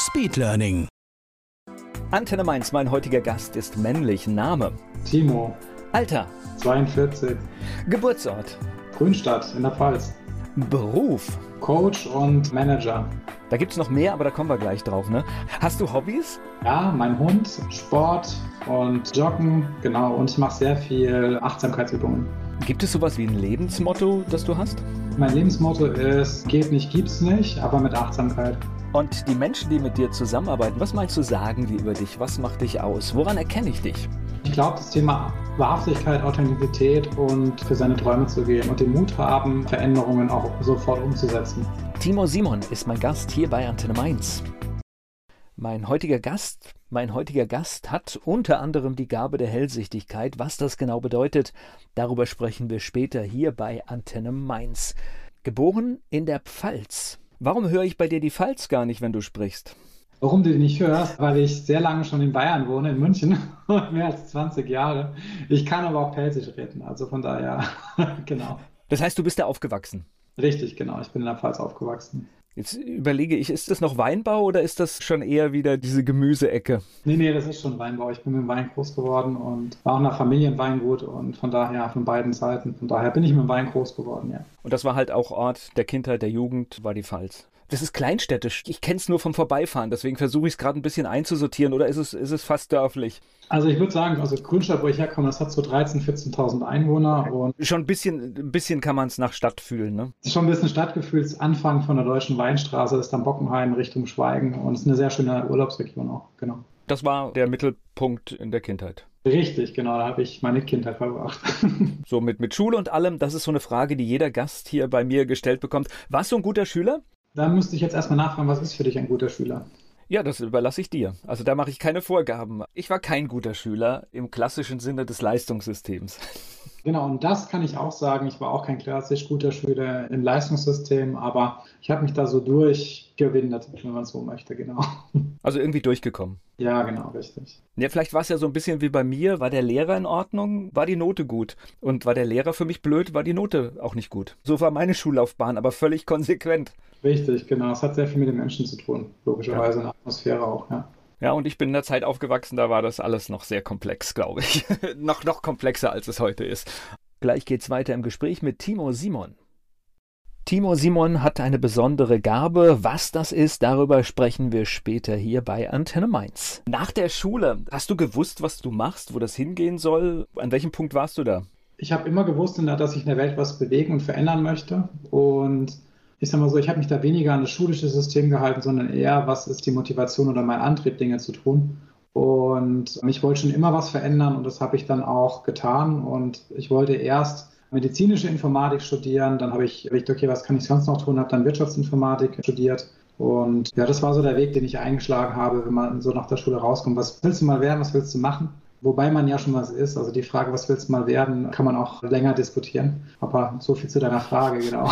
Speedlearning. Antenne Mainz, mein heutiger Gast ist männlich. Name? Timo. Alter? 42. Geburtsort? Grünstadt in der Pfalz. Beruf? Coach und Manager. Da gibt's noch mehr, aber da kommen wir gleich drauf, ne? Hast du Hobbys? Ja, mein Hund, Sport und Joggen, genau. Und ich mache sehr viel Achtsamkeitsübungen. Gibt es sowas wie ein Lebensmotto, das du hast? Mein Lebensmotto ist, geht nicht, gibt's nicht, aber mit Achtsamkeit. Und die Menschen, die mit dir zusammenarbeiten, was meinst du, sagen die über dich? Was macht dich aus? Woran erkenne ich dich? Ich glaube, das Thema Wahrhaftigkeit, Authentizität und für seine Träume zu gehen und den Mut haben, Veränderungen auch sofort umzusetzen. Timo Simon ist mein Gast hier bei Antenne Mainz. Mein heutiger Gast hat unter anderem die Gabe der Hellsichtigkeit. Was das genau bedeutet, darüber sprechen wir später hier bei Antenne Mainz. Geboren in der Pfalz. Warum höre ich bei dir die Pfalz gar nicht, wenn du sprichst? Warum du die nicht hörst? Weil ich sehr lange schon in Bayern wohne, in München, mehr als 20 Jahre. Ich kann aber auch Pfälzisch reden, also von daher, genau. Das heißt, du bist da aufgewachsen? Richtig, genau. Ich bin in der Pfalz aufgewachsen. Jetzt überlege ich, ist das noch Weinbau oder ist das schon eher wieder diese Gemüseecke? Nee, das ist schon Weinbau. Ich bin mit dem Wein groß geworden und war auch in einer Familienweingut und von daher von beiden Seiten. Von daher bin ich mit dem Wein groß geworden, ja. Und das war halt auch Ort der Kindheit, der Jugend, war die Pfalz. Das ist kleinstädtisch. Ich kenne es nur vom Vorbeifahren, deswegen versuche ich es gerade ein bisschen einzusortieren oder ist es fast dörflich? Also ich würde sagen, also Grünstadt, wo ich herkomme, das hat so 13.000, 14.000 Einwohner. Und schon ein bisschen kann man es nach Stadt fühlen, ne? Das ist schon ein bisschen Stadtgefühl. Das Anfang von der Deutschen Weinstraße ist dann Bockenheim Richtung Schweigen und es ist eine sehr schöne Urlaubsregion auch, genau. Das war der Mittelpunkt in der Kindheit. Richtig, genau, da habe ich meine Kindheit verbracht. So mit Schule und allem, das ist so eine Frage, die jeder Gast hier bei mir gestellt bekommt. Warst du ein guter Schüler? Da müsste ich jetzt erstmal nachfragen, was ist für dich ein guter Schüler? Ja, das überlasse ich dir. Also da mache ich keine Vorgaben. Ich war kein guter Schüler im klassischen Sinne des Leistungssystems. Genau, und das kann ich auch sagen. Ich war auch kein klassisch guter Schüler im Leistungssystem, aber ich habe mich da so durchgewindet, wenn man es so möchte, genau. Also irgendwie durchgekommen. Ja, genau, richtig. Ja, vielleicht war es ja so ein bisschen wie bei mir. War der Lehrer in Ordnung, war die Note gut. Und war der Lehrer für mich blöd, war die Note auch nicht gut. So war meine Schullaufbahn, aber völlig konsequent. Richtig, genau. Es hat sehr viel mit den Menschen zu tun, logischerweise, in der Atmosphäre auch, ja. Ja, und ich bin in der Zeit aufgewachsen, da war das alles noch sehr komplex, glaube ich. noch komplexer, als es heute ist. Gleich geht's weiter im Gespräch mit Timo Simon. Timo Simon hat eine besondere Gabe. Was das ist, darüber sprechen wir später hier bei Antenne Mainz. Nach der Schule, hast du gewusst, was du machst, wo das hingehen soll? An welchem Punkt warst du da? Ich habe immer gewusst, dass ich in der Welt was bewegen und verändern möchte und... Ich sag mal so, ich habe mich da weniger an das schulische System gehalten, sondern eher, was ist die Motivation oder mein Antrieb, Dinge zu tun. Und ich wollte schon immer was verändern und das habe ich dann auch getan. Und ich wollte erst medizinische Informatik studieren, dann habe ich gedacht, okay, was kann ich sonst noch tun, habe dann Wirtschaftsinformatik studiert. Und ja, das war so der Weg, den ich eingeschlagen habe, wenn man so nach der Schule rauskommt. Was willst du mal werden, was willst du machen? Wobei man ja schon was ist. Also die Frage, was willst du mal werden, kann man auch länger diskutieren. Aber so viel zu deiner Frage, genau.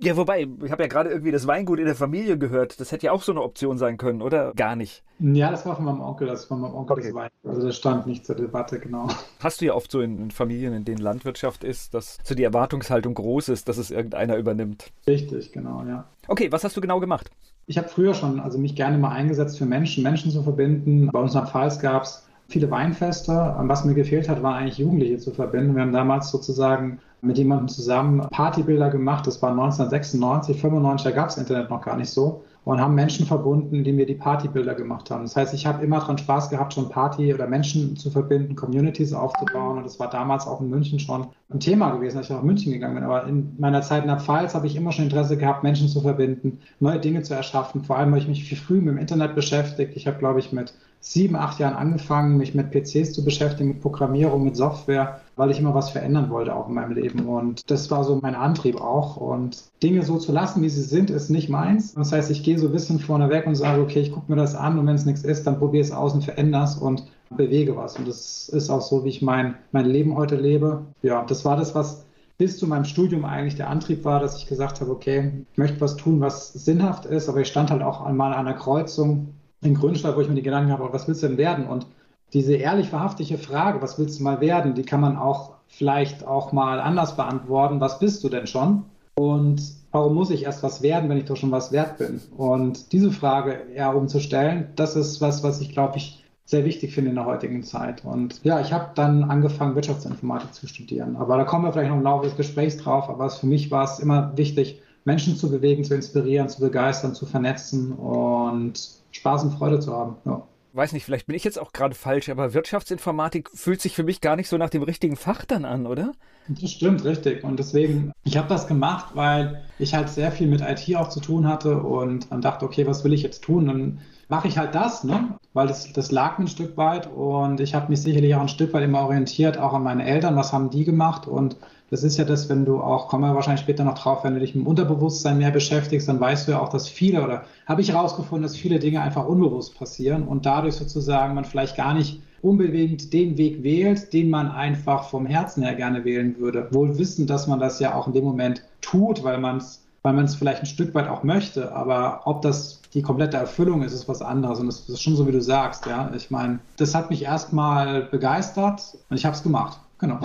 Ja, wobei, ich habe ja gerade irgendwie das Weingut in der Familie gehört. Das hätte ja auch so eine Option sein können, oder? Gar nicht. Ja, das war von meinem Onkel. Das war von meinem Onkel okay. Das Weingut. Also das stand nicht zur Debatte, genau. Hast du ja oft so in Familien, in denen Landwirtschaft ist, dass so die Erwartungshaltung groß ist, dass es irgendeiner übernimmt. Richtig, genau, ja. Okay, was hast du genau gemacht? Ich habe früher schon mich gerne mal eingesetzt für Menschen zu verbinden. Bei uns in der Pfalz gab es viele Weinfeste. Was mir gefehlt hat, war eigentlich Jugendliche zu verbinden. Wir haben damals sozusagen mit jemandem zusammen Partybilder gemacht. Das war 1996, 95, da gab es Internet noch gar nicht so. Und haben Menschen verbunden, indem wir die Partybilder gemacht haben. Das heißt, ich habe immer daran Spaß gehabt, schon Party oder Menschen zu verbinden, Communities aufzubauen. Und das war damals auch in München schon ein Thema gewesen, als ich nach München gegangen bin. Aber in meiner Zeit in der Pfalz habe ich immer schon Interesse gehabt, Menschen zu verbinden, neue Dinge zu erschaffen. Vor allem habe ich mich viel früh mit dem Internet beschäftigt. Ich habe, glaube ich, mit 7, 8 Jahren angefangen, mich mit PCs zu beschäftigen, mit Programmierung, mit Software, weil ich immer was verändern wollte auch in meinem Leben. Und das war so mein Antrieb auch. Und Dinge so zu lassen, wie sie sind, ist nicht meins. Das heißt, ich gehe so ein bisschen vorne weg und sage, okay, ich gucke mir das an und wenn es nichts ist, dann probiere es aus und verändere es und bewege was. Und das ist auch so, wie ich mein Leben heute lebe. Ja, das war das, was bis zu meinem Studium eigentlich der Antrieb war, dass ich gesagt habe, okay, ich möchte was tun, was sinnhaft ist. Aber ich stand halt auch einmal an einer Kreuzung in Grünstadt, wo ich mir die Gedanken habe, was willst du denn werden? Und diese ehrlich verhaftige Frage, was willst du mal werden, die kann man auch vielleicht auch mal anders beantworten. Was bist du denn schon? Und warum muss ich erst was werden, wenn ich doch schon was wert bin? Und diese Frage eher umzustellen, das ist was ich glaube ich sehr wichtig finde in der heutigen Zeit. Und ja, ich habe dann angefangen, Wirtschaftsinformatik zu studieren. Aber da kommen wir vielleicht noch im Laufe des Gesprächs drauf. Aber für mich war es immer wichtig, Menschen zu bewegen, zu inspirieren, zu begeistern, zu vernetzen und Spaß und Freude zu haben. Ja. Weiß nicht, vielleicht bin ich jetzt auch gerade falsch, aber Wirtschaftsinformatik fühlt sich für mich gar nicht so nach dem richtigen Fach dann an, oder? Das stimmt, richtig. Und deswegen, ich habe das gemacht, weil ich halt sehr viel mit IT auch zu tun hatte und dann dachte, okay, was will ich jetzt tun? Dann mache ich halt das, ne? Weil das lag mir ein Stück weit und ich habe mich sicherlich auch ein Stück weit immer orientiert, auch an meine Eltern, was haben die gemacht und das ist ja das, wenn du auch, kommen wir wahrscheinlich später noch drauf, wenn du dich mit dem Unterbewusstsein mehr beschäftigst, dann weißt du ja auch, dass viele, oder habe ich herausgefunden, dass viele Dinge einfach unbewusst passieren und dadurch sozusagen man vielleicht gar nicht unbedingt den Weg wählt, den man einfach vom Herzen her gerne wählen würde. Wohl wissen, dass man das ja auch in dem Moment tut, weil man es vielleicht ein Stück weit auch möchte, aber ob das die komplette Erfüllung ist, ist was anderes. Und das ist schon so, wie du sagst, ja. Ich meine, das hat mich erstmal begeistert und ich habe es gemacht. Genau.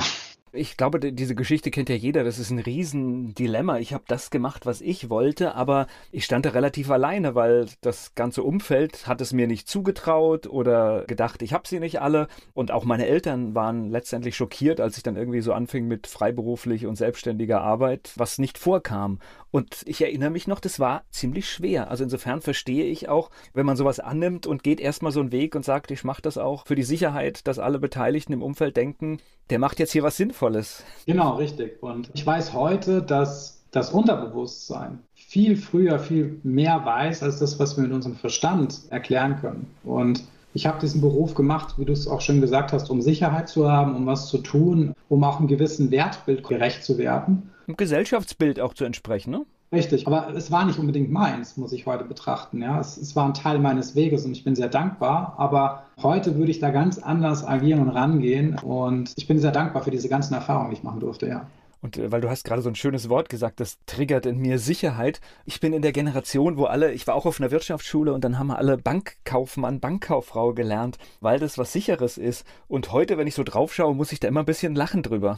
Ich glaube, diese Geschichte kennt ja jeder, das ist ein Riesendilemma. Ich habe das gemacht, was ich wollte, aber ich stand da relativ alleine, weil das ganze Umfeld hat es mir nicht zugetraut oder gedacht, ich habe sie nicht alle. Und auch meine Eltern waren letztendlich schockiert, als ich dann irgendwie so anfing mit freiberuflich und selbstständiger Arbeit, was nicht vorkam. Und ich erinnere mich noch, das war ziemlich schwer. Also insofern verstehe ich auch, wenn man sowas annimmt und geht erstmal so einen Weg und sagt, ich mache das auch für die Sicherheit, dass alle Beteiligten im Umfeld denken, der macht jetzt hier was Sinnvolles. Genau, richtig. Und ich weiß heute, dass das Unterbewusstsein viel früher, viel mehr weiß, als das, was wir mit unserem Verstand erklären können. Und ich habe diesen Beruf gemacht, wie du es auch schon gesagt hast, um Sicherheit zu haben, um was zu tun, um auch einem gewissen Wertbild gerecht zu werden. Im Gesellschaftsbild auch zu entsprechen, ne? Richtig, aber es war nicht unbedingt meins, muss ich heute betrachten. Ja, es war ein Teil meines Weges und ich bin sehr dankbar, aber heute würde ich da ganz anders agieren und rangehen und ich bin sehr dankbar für diese ganzen Erfahrungen, die ich machen durfte, ja. Und weil du hast gerade so ein schönes Wort gesagt, das triggert in mir Sicherheit. Ich bin in der Generation, wo alle, ich war auch auf einer Wirtschaftsschule und dann haben wir alle Bankkaufmann, Bankkauffrau gelernt, weil das was Sicheres ist. Und heute, wenn ich so drauf schaue, muss ich da immer ein bisschen lachen drüber.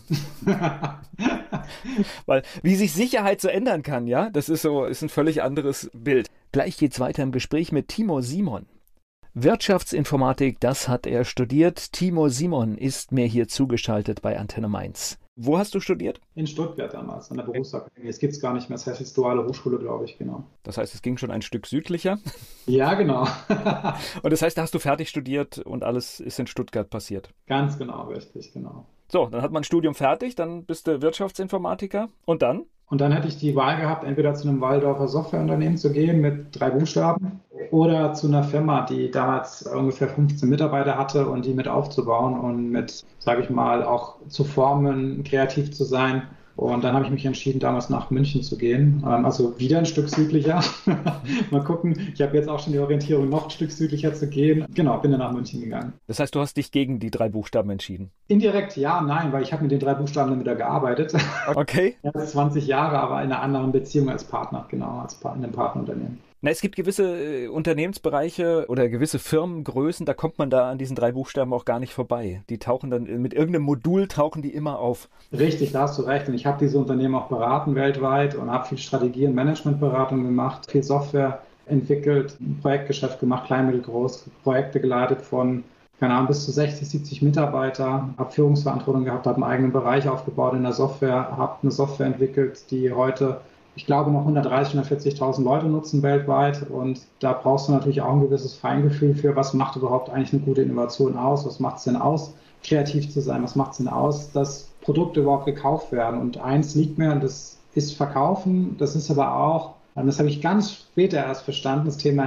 Weil wie sich Sicherheit so ändern kann, ja, das ist so, ist ein völlig anderes Bild. Gleich geht's weiter im Gespräch mit Timo Simon. Wirtschaftsinformatik, das hat er studiert. Timo Simon ist mir hier zugeschaltet bei Antenne Mainz. Wo hast du studiert? In Stuttgart damals, an der Berufsakademie. Es gibt es gar nicht mehr, es heißt jetzt Duale Hochschule, glaube ich, genau. Das heißt, es ging schon ein Stück südlicher? Ja, genau. Und das heißt, da hast du fertig studiert und alles ist in Stuttgart passiert? Ganz genau, richtig, genau. So, dann hat man ein Studium fertig, dann bist du Wirtschaftsinformatiker und dann? Und dann hätte ich die Wahl gehabt, entweder zu einem Walldorfer Softwareunternehmen zu gehen mit 3 Buchstaben oder zu einer Firma, die damals ungefähr 15 Mitarbeiter hatte und die mit aufzubauen und mit, sage ich mal, auch zu formen, kreativ zu sein. Und dann habe ich mich entschieden, damals nach München zu gehen. Also wieder ein Stück südlicher. Mal gucken. Ich habe jetzt auch schon die Orientierung, noch ein Stück südlicher zu gehen. Genau, bin dann nach München gegangen. Das heißt, du hast dich gegen die 3 Buchstaben entschieden? Indirekt ja, nein, weil ich habe mit den 3 Buchstaben dann wieder gearbeitet. Okay. 20 Jahre, aber in einer anderen Beziehung als Partner, genau, als in einem Partnerunternehmen. Na, es gibt gewisse Unternehmensbereiche oder gewisse Firmengrößen, da kommt man da an diesen 3 Buchstaben auch gar nicht vorbei. Die tauchen dann, mit irgendeinem Modul tauchen die immer auf. Richtig, da hast du recht. Und ich habe diese Unternehmen auch beraten weltweit und habe viel Strategie- und Managementberatung gemacht, viel Software entwickelt, ein Projektgeschäft gemacht, klein, mittelgroß, Projekte geleitet von, keine Ahnung, bis zu 60, 70 Mitarbeiter, habe Führungsverantwortung gehabt, habe einen eigenen Bereich aufgebaut in der Software, habe eine Software entwickelt, die heute, ich glaube, noch 130.000, 140.000 Leute nutzen weltweit und da brauchst du natürlich auch ein gewisses Feingefühl für, was macht überhaupt eigentlich eine gute Innovation aus, was macht es denn aus, kreativ zu sein, was macht es denn aus, dass Produkte überhaupt gekauft werden. Und eins liegt mir, das ist Verkaufen, das ist aber auch Das habe ich ganz später erst verstanden, das Thema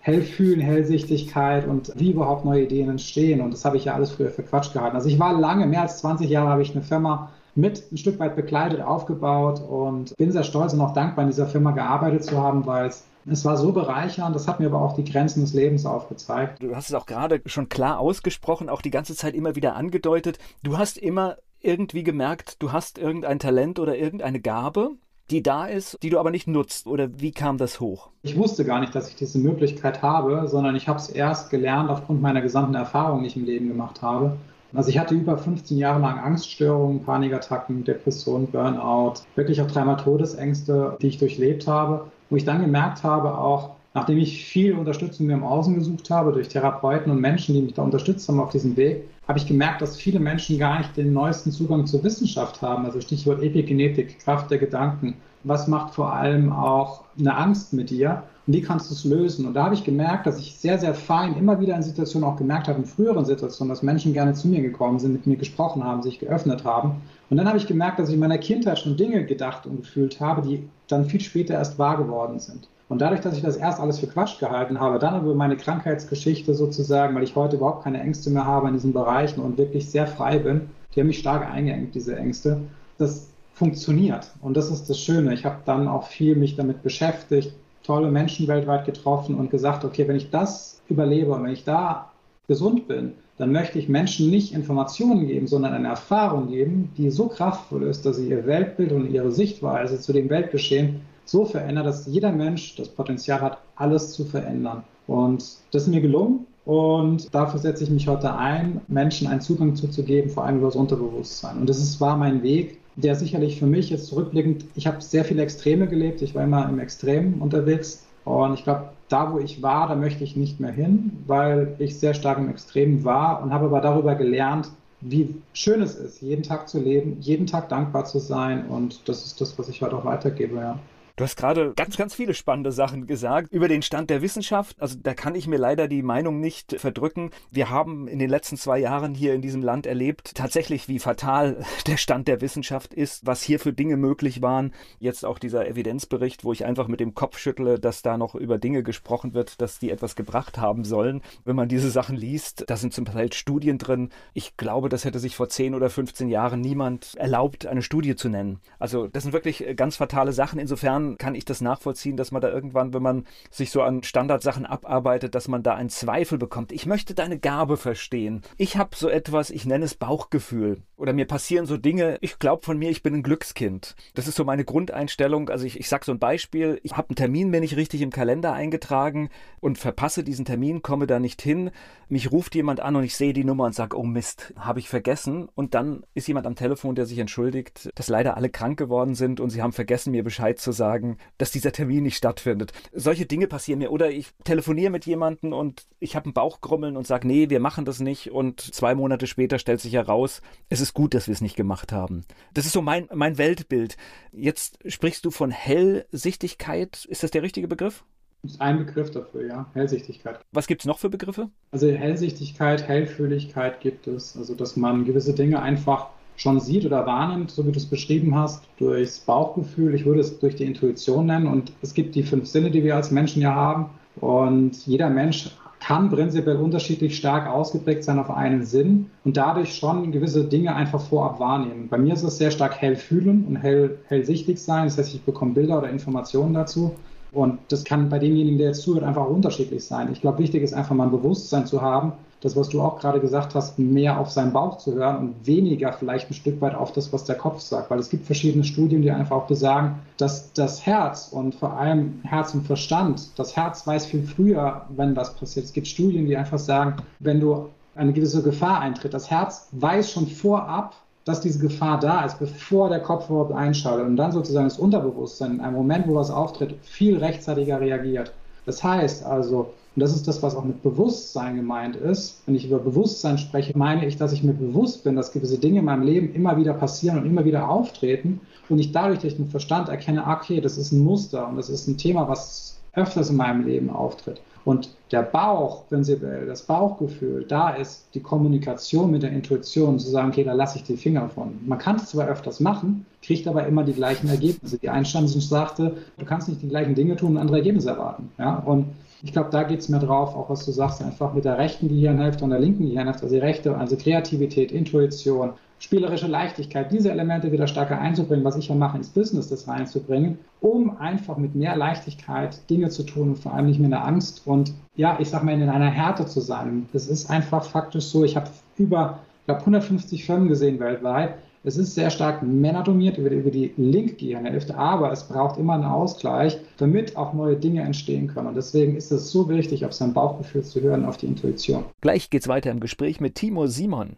Hellfühlen, Hellsichtigkeit und wie überhaupt neue Ideen entstehen. Und das habe ich ja alles früher für Quatsch gehalten. Also ich war lange, mehr als 20 Jahre habe ich eine Firma mit ein Stück weit begleitet, aufgebaut und bin sehr stolz und auch dankbar, in dieser Firma gearbeitet zu haben, weil es war so bereichernd, das hat mir aber auch die Grenzen des Lebens aufgezeigt. Du hast es auch gerade schon klar ausgesprochen, auch die ganze Zeit immer wieder angedeutet. Du hast immer irgendwie gemerkt, du hast irgendein Talent oder irgendeine Gabe, die da ist, die du aber nicht nutzt. Oder wie kam das hoch? Ich wusste gar nicht, dass ich diese Möglichkeit habe, sondern ich habe es erst gelernt aufgrund meiner gesamten Erfahrung, die ich im Leben gemacht habe. Also ich hatte über 15 Jahre lang Angststörungen, Panikattacken, Depressionen, Burnout, wirklich auch 3-mal Todesängste, die ich durchlebt habe, wo ich dann gemerkt habe, auch nachdem ich viel Unterstützung mir im Außen gesucht habe, durch Therapeuten und Menschen, die mich da unterstützt haben auf diesem Weg, habe ich gemerkt, dass viele Menschen gar nicht den neuesten Zugang zur Wissenschaft haben. Also Stichwort Epigenetik, Kraft der Gedanken. Was macht vor allem auch eine Angst mit dir? Und wie kannst du es lösen? Und da habe ich gemerkt, dass ich sehr, sehr fein immer wieder in Situationen auch gemerkt habe, in früheren Situationen, dass Menschen gerne zu mir gekommen sind, mit mir gesprochen haben, sich geöffnet haben. Und dann habe ich gemerkt, dass ich in meiner Kindheit schon Dinge gedacht und gefühlt habe, die dann viel später erst wahr geworden sind. Und dadurch, dass ich das erst alles für Quatsch gehalten habe, dann über meine Krankheitsgeschichte sozusagen, weil ich heute überhaupt keine Ängste mehr habe in diesen Bereichen und wirklich sehr frei bin, die haben mich stark eingeengt, diese Ängste, das funktioniert. Und das ist das Schöne. Ich habe dann auch viel mich damit beschäftigt, tolle Menschen weltweit getroffen und gesagt, okay, wenn ich das überlebe und wenn ich da gesund bin, dann möchte ich Menschen nicht Informationen geben, sondern eine Erfahrung geben, die so kraftvoll ist, dass sie ihr Weltbild und ihre Sichtweise zu dem Weltgeschehen so verändert, dass jeder Mensch das Potenzial hat, alles zu verändern. Und das ist mir gelungen und dafür setze ich mich heute ein, Menschen einen Zugang zuzugeben, vor allem über das Unterbewusstsein. Und das war mein Weg, der sicherlich für mich jetzt zurückblickend, ich habe sehr viele Extreme gelebt, ich war immer im Extrem unterwegs und ich glaube, da wo ich war, da möchte ich nicht mehr hin, weil ich sehr stark im Extrem war und habe aber darüber gelernt, wie schön es ist, jeden Tag zu leben, jeden Tag dankbar zu sein und das ist das, was ich heute auch weitergebe, ja. Du hast gerade ganz, ganz viele spannende Sachen gesagt über den Stand der Wissenschaft. Also da kann ich mir leider die Meinung nicht verdrücken. Wir haben in den letzten 2 Jahren hier in diesem Land erlebt, tatsächlich wie fatal der Stand der Wissenschaft ist, was hier für Dinge möglich waren. Jetzt auch dieser Evidenzbericht, wo ich einfach mit dem Kopf schüttle, dass da noch über Dinge gesprochen wird, dass die etwas gebracht haben sollen. Wenn man diese Sachen liest, da sind zum Teil Studien drin. Ich glaube, das hätte sich vor 10 oder 15 Jahren niemand erlaubt, eine Studie zu nennen. Also das sind wirklich ganz fatale Sachen. Insofern kann ich das nachvollziehen, dass man da irgendwann, wenn man sich so an Standardsachen abarbeitet, dass man da einen Zweifel bekommt. Ich möchte deine Gabe verstehen. Ich habe so etwas, ich nenne es Bauchgefühl. Oder mir passieren so Dinge, ich glaube von mir, ich bin ein Glückskind. Das ist so meine Grundeinstellung. Also ich sage so ein Beispiel, ich habe einen Termin mir nicht richtig im Kalender eingetragen und verpasse diesen Termin, komme da nicht hin. Mich ruft jemand an und ich sehe die Nummer und sage, oh Mist, habe ich vergessen. Und dann ist jemand am Telefon, der sich entschuldigt, dass leider alle krank geworden sind und sie haben vergessen, mir Bescheid zu sagen, dass dieser Termin nicht stattfindet. Solche Dinge passieren mir. Oder ich telefoniere mit jemandem und ich habe einen Bauchgrummeln und sage, nee, wir machen das nicht. Und 2 Monate später stellt sich heraus, es ist gut, dass wir es nicht gemacht haben. Das ist so mein Weltbild. Jetzt sprichst du von Hellsichtigkeit. Ist das der richtige Begriff? Das ist ein Begriff dafür, ja. Hellsichtigkeit. Was gibt es noch für Begriffe? Also Hellsichtigkeit, Hellfühligkeit gibt es. Also dass man gewisse Dinge einfach schon sieht oder wahrnimmt, so wie du es beschrieben hast, durchs Bauchgefühl. Ich würde es durch die Intuition nennen und es gibt die 5 Sinne, die wir als Menschen ja haben und jeder Mensch kann prinzipiell unterschiedlich stark ausgeprägt sein auf einen Sinn und dadurch schon gewisse Dinge einfach vorab wahrnehmen. Bei mir ist es sehr stark hell fühlen und hellsichtig sein, das heißt, ich bekomme Bilder oder Informationen dazu. Und das kann bei demjenigen, der jetzt zuhört, einfach unterschiedlich sein. Ich glaube, wichtig ist einfach mal ein Bewusstsein zu haben, das, was du auch gerade gesagt hast, mehr auf seinen Bauch zu hören und weniger vielleicht ein Stück weit auf das, was der Kopf sagt. Weil es gibt verschiedene Studien, die einfach auch besagen, dass das Herz und vor allem Herz und Verstand, das Herz weiß viel früher, wenn was passiert. Es gibt Studien, die einfach sagen, wenn du eine gewisse Gefahr eintritt, das Herz weiß schon vorab, dass diese Gefahr da ist, bevor der Kopf überhaupt einschaltet und dann sozusagen das Unterbewusstsein in einem Moment, wo was auftritt, viel rechtzeitiger reagiert. Das heißt also, und das ist das, was auch mit Bewusstsein gemeint ist, wenn ich über Bewusstsein spreche, meine ich, dass ich mir bewusst bin, dass gewisse Dinge in meinem Leben immer wieder passieren und immer wieder auftreten und ich dadurch durch den Verstand erkenne, okay, das ist ein Muster und das ist ein Thema, was öfters in meinem Leben auftritt. Und der Bauch, prinzipiell, das Bauchgefühl, da ist die Kommunikation mit der Intuition, zu sagen, okay, da lasse ich die Finger von. Man kann es zwar öfters machen, kriegt aber immer die gleichen Ergebnisse. Die Einstandsein sagte, du kannst nicht die gleichen Dinge tun und andere Ergebnisse erwarten. Ja? Und ich glaube, da geht es mehr drauf, auch was du sagst, einfach mit der rechten Gehirnhälfte und der linken Gehirnhälfte, also die rechte, also Kreativität, Intuition, spielerische Leichtigkeit, diese Elemente wieder stärker einzubringen, was ich ja mache, ins Business das reinzubringen, um einfach mit mehr Leichtigkeit Dinge zu tun und vor allem nicht mehr in der Angst und, ja, ich sag mal, in einer Härte zu sein. Das ist einfach faktisch so, ich habe über, ich glaube, 150 Firmen gesehen weltweit. Es ist sehr stark männerdominiert über die Link-Gehirnhälfte, aber es braucht immer einen Ausgleich, damit auch neue Dinge entstehen können. Und deswegen ist es so wichtig, auf sein Bauchgefühl zu hören, auf die Intuition. Gleich geht's weiter im Gespräch mit Timo Simon.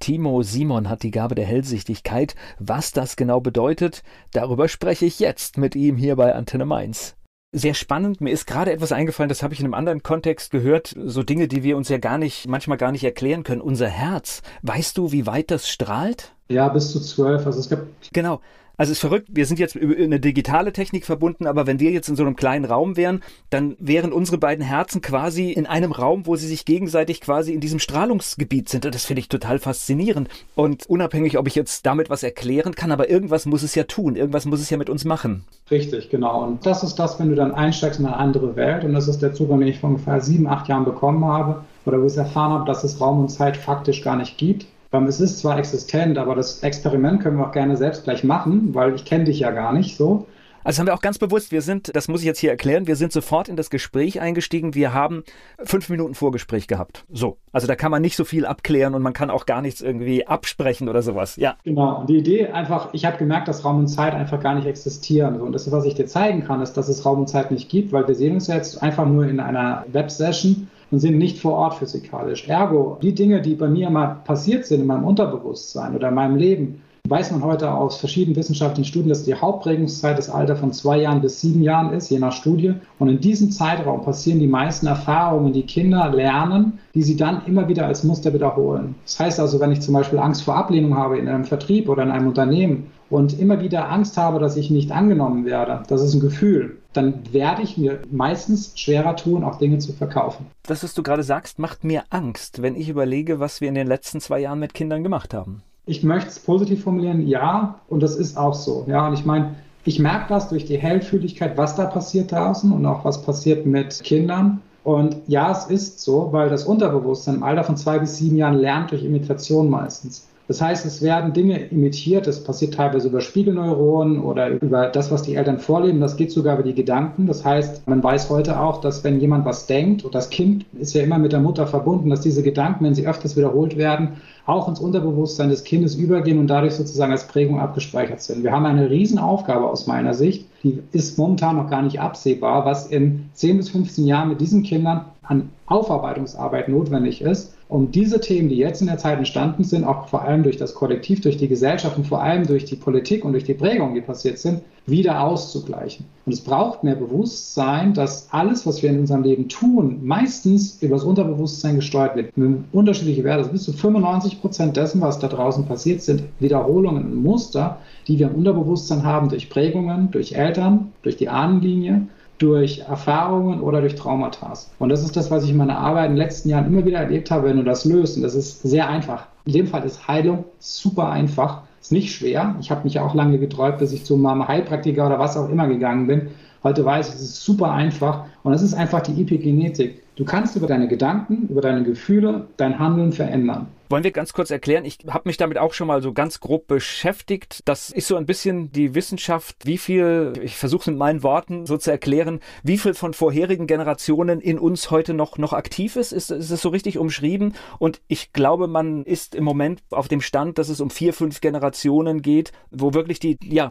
Timo Simon hat die Gabe der Hellsichtigkeit. Was das genau bedeutet, darüber spreche ich jetzt mit ihm hier bei Antenne Mainz. Sehr spannend. Mir ist gerade etwas eingefallen, das habe ich in einem anderen Kontext gehört. So Dinge, die wir uns ja gar nicht, manchmal gar nicht erklären können. Unser Herz. Weißt du, wie weit das strahlt? Ja, bis zu 12. Also es gibt genau. Also es ist verrückt, wir sind jetzt über eine digitale Technik verbunden, aber wenn wir jetzt in so einem kleinen Raum wären, dann wären unsere beiden Herzen quasi in einem Raum, wo sie sich gegenseitig quasi in diesem Strahlungsgebiet sind. Das finde ich total faszinierend. Und unabhängig, ob ich jetzt damit was erklären kann, aber irgendwas muss es ja tun, irgendwas muss es ja mit uns machen. Richtig, genau. Und das ist das, wenn du dann einsteigst in eine andere Welt. Und das ist der Zugang, den ich vor ungefähr 7, 8 Jahren bekommen habe oder wo ich erfahren habe, dass es Raum und Zeit faktisch gar nicht gibt. Es ist zwar existent, aber das Experiment können wir auch gerne selbst gleich machen, weil ich kenne dich ja gar nicht so. Also haben wir auch ganz bewusst, wir sind, das muss ich jetzt hier erklären, wir sind sofort in das Gespräch eingestiegen. Wir haben 5 Minuten Vorgespräch gehabt. So, also da kann man nicht so viel abklären und man kann auch gar nichts irgendwie absprechen oder sowas. Ja. Genau, und die Idee einfach, ich habe gemerkt, dass Raum und Zeit einfach gar nicht existieren. Und das, was ich dir zeigen kann, ist, dass es Raum und Zeit nicht gibt, weil wir sehen uns jetzt einfach nur in einer Websession und sind nicht vor Ort physikalisch. Ergo, die Dinge, die bei mir mal passiert sind in meinem Unterbewusstsein oder in meinem Leben, weiß man heute aus verschiedenen wissenschaftlichen Studien, dass die Hauptprägungszeit das Alter von 2 Jahren bis 7 Jahren ist, je nach Studie. Und in diesem Zeitraum passieren die meisten Erfahrungen, die Kinder lernen, die sie dann immer wieder als Muster wiederholen. Das heißt also, wenn ich zum Beispiel Angst vor Ablehnung habe in einem Vertrieb oder in einem Unternehmen und immer wieder Angst habe, dass ich nicht angenommen werde, das ist ein Gefühl, dann werde ich mir meistens schwerer tun, auch Dinge zu verkaufen. Das, was du gerade sagst, macht mir Angst, wenn ich überlege, was wir in den letzten 2 Jahren mit Kindern gemacht haben. Ich möchte es positiv formulieren, ja, und das ist auch so. Ja, und ich meine, ich merke das durch die Hellfühligkeit, was da passiert draußen und auch was passiert mit Kindern. Und ja, es ist so, weil das Unterbewusstsein im Alter von 2 bis 7 Jahren lernt durch Imitation meistens. Das heißt, es werden Dinge imitiert, das passiert teilweise über Spiegelneuronen oder über das, was die Eltern vorleben, das geht sogar über die Gedanken. Das heißt, man weiß heute auch, dass wenn jemand was denkt, und das Kind ist ja immer mit der Mutter verbunden, dass diese Gedanken, wenn sie öfters wiederholt werden, auch ins Unterbewusstsein des Kindes übergehen und dadurch sozusagen als Prägung abgespeichert sind. Wir haben eine Riesenaufgabe aus meiner Sicht, die ist momentan noch gar nicht absehbar, was in 10 bis 15 Jahren mit diesen Kindern an Aufarbeitungsarbeit notwendig ist, um diese Themen, die jetzt in der Zeit entstanden sind, auch vor allem durch das Kollektiv, durch die Gesellschaft und vor allem durch die Politik und durch die Prägungen, die passiert sind, wieder auszugleichen. Und es braucht mehr Bewusstsein, dass alles, was wir in unserem Leben tun, meistens über das Unterbewusstsein gesteuert wird. Unterschiedliche Werte, also bis zu 95% dessen, was da draußen passiert, sind Wiederholungen und Muster, die wir im Unterbewusstsein haben durch Prägungen, durch Eltern, durch die Ahnenlinie, durch Erfahrungen oder durch Traumata. Und das ist das, was ich in meiner Arbeit in den letzten Jahren immer wieder erlebt habe, wenn du das löst. Und das ist sehr einfach. In dem Fall ist Heilung super einfach. Ist nicht schwer. Ich habe mich ja auch lange geträumt, bis ich zu meinem Heilpraktiker oder was auch immer gegangen bin. Heute weiß ich, es ist super einfach. Und das ist einfach die Epigenetik. Du kannst über deine Gedanken, über deine Gefühle, dein Handeln verändern. Wollen wir ganz kurz erklären, ich habe mich damit auch schon mal so ganz grob beschäftigt. Das ist so ein bisschen die Wissenschaft, wie viel, ich versuche es mit meinen Worten so zu erklären, wie viel von vorherigen Generationen in uns heute noch aktiv ist. Ist es so richtig umschrieben? Und ich glaube, man ist im Moment auf dem Stand, dass es um 4, 5 Generationen geht, wo wirklich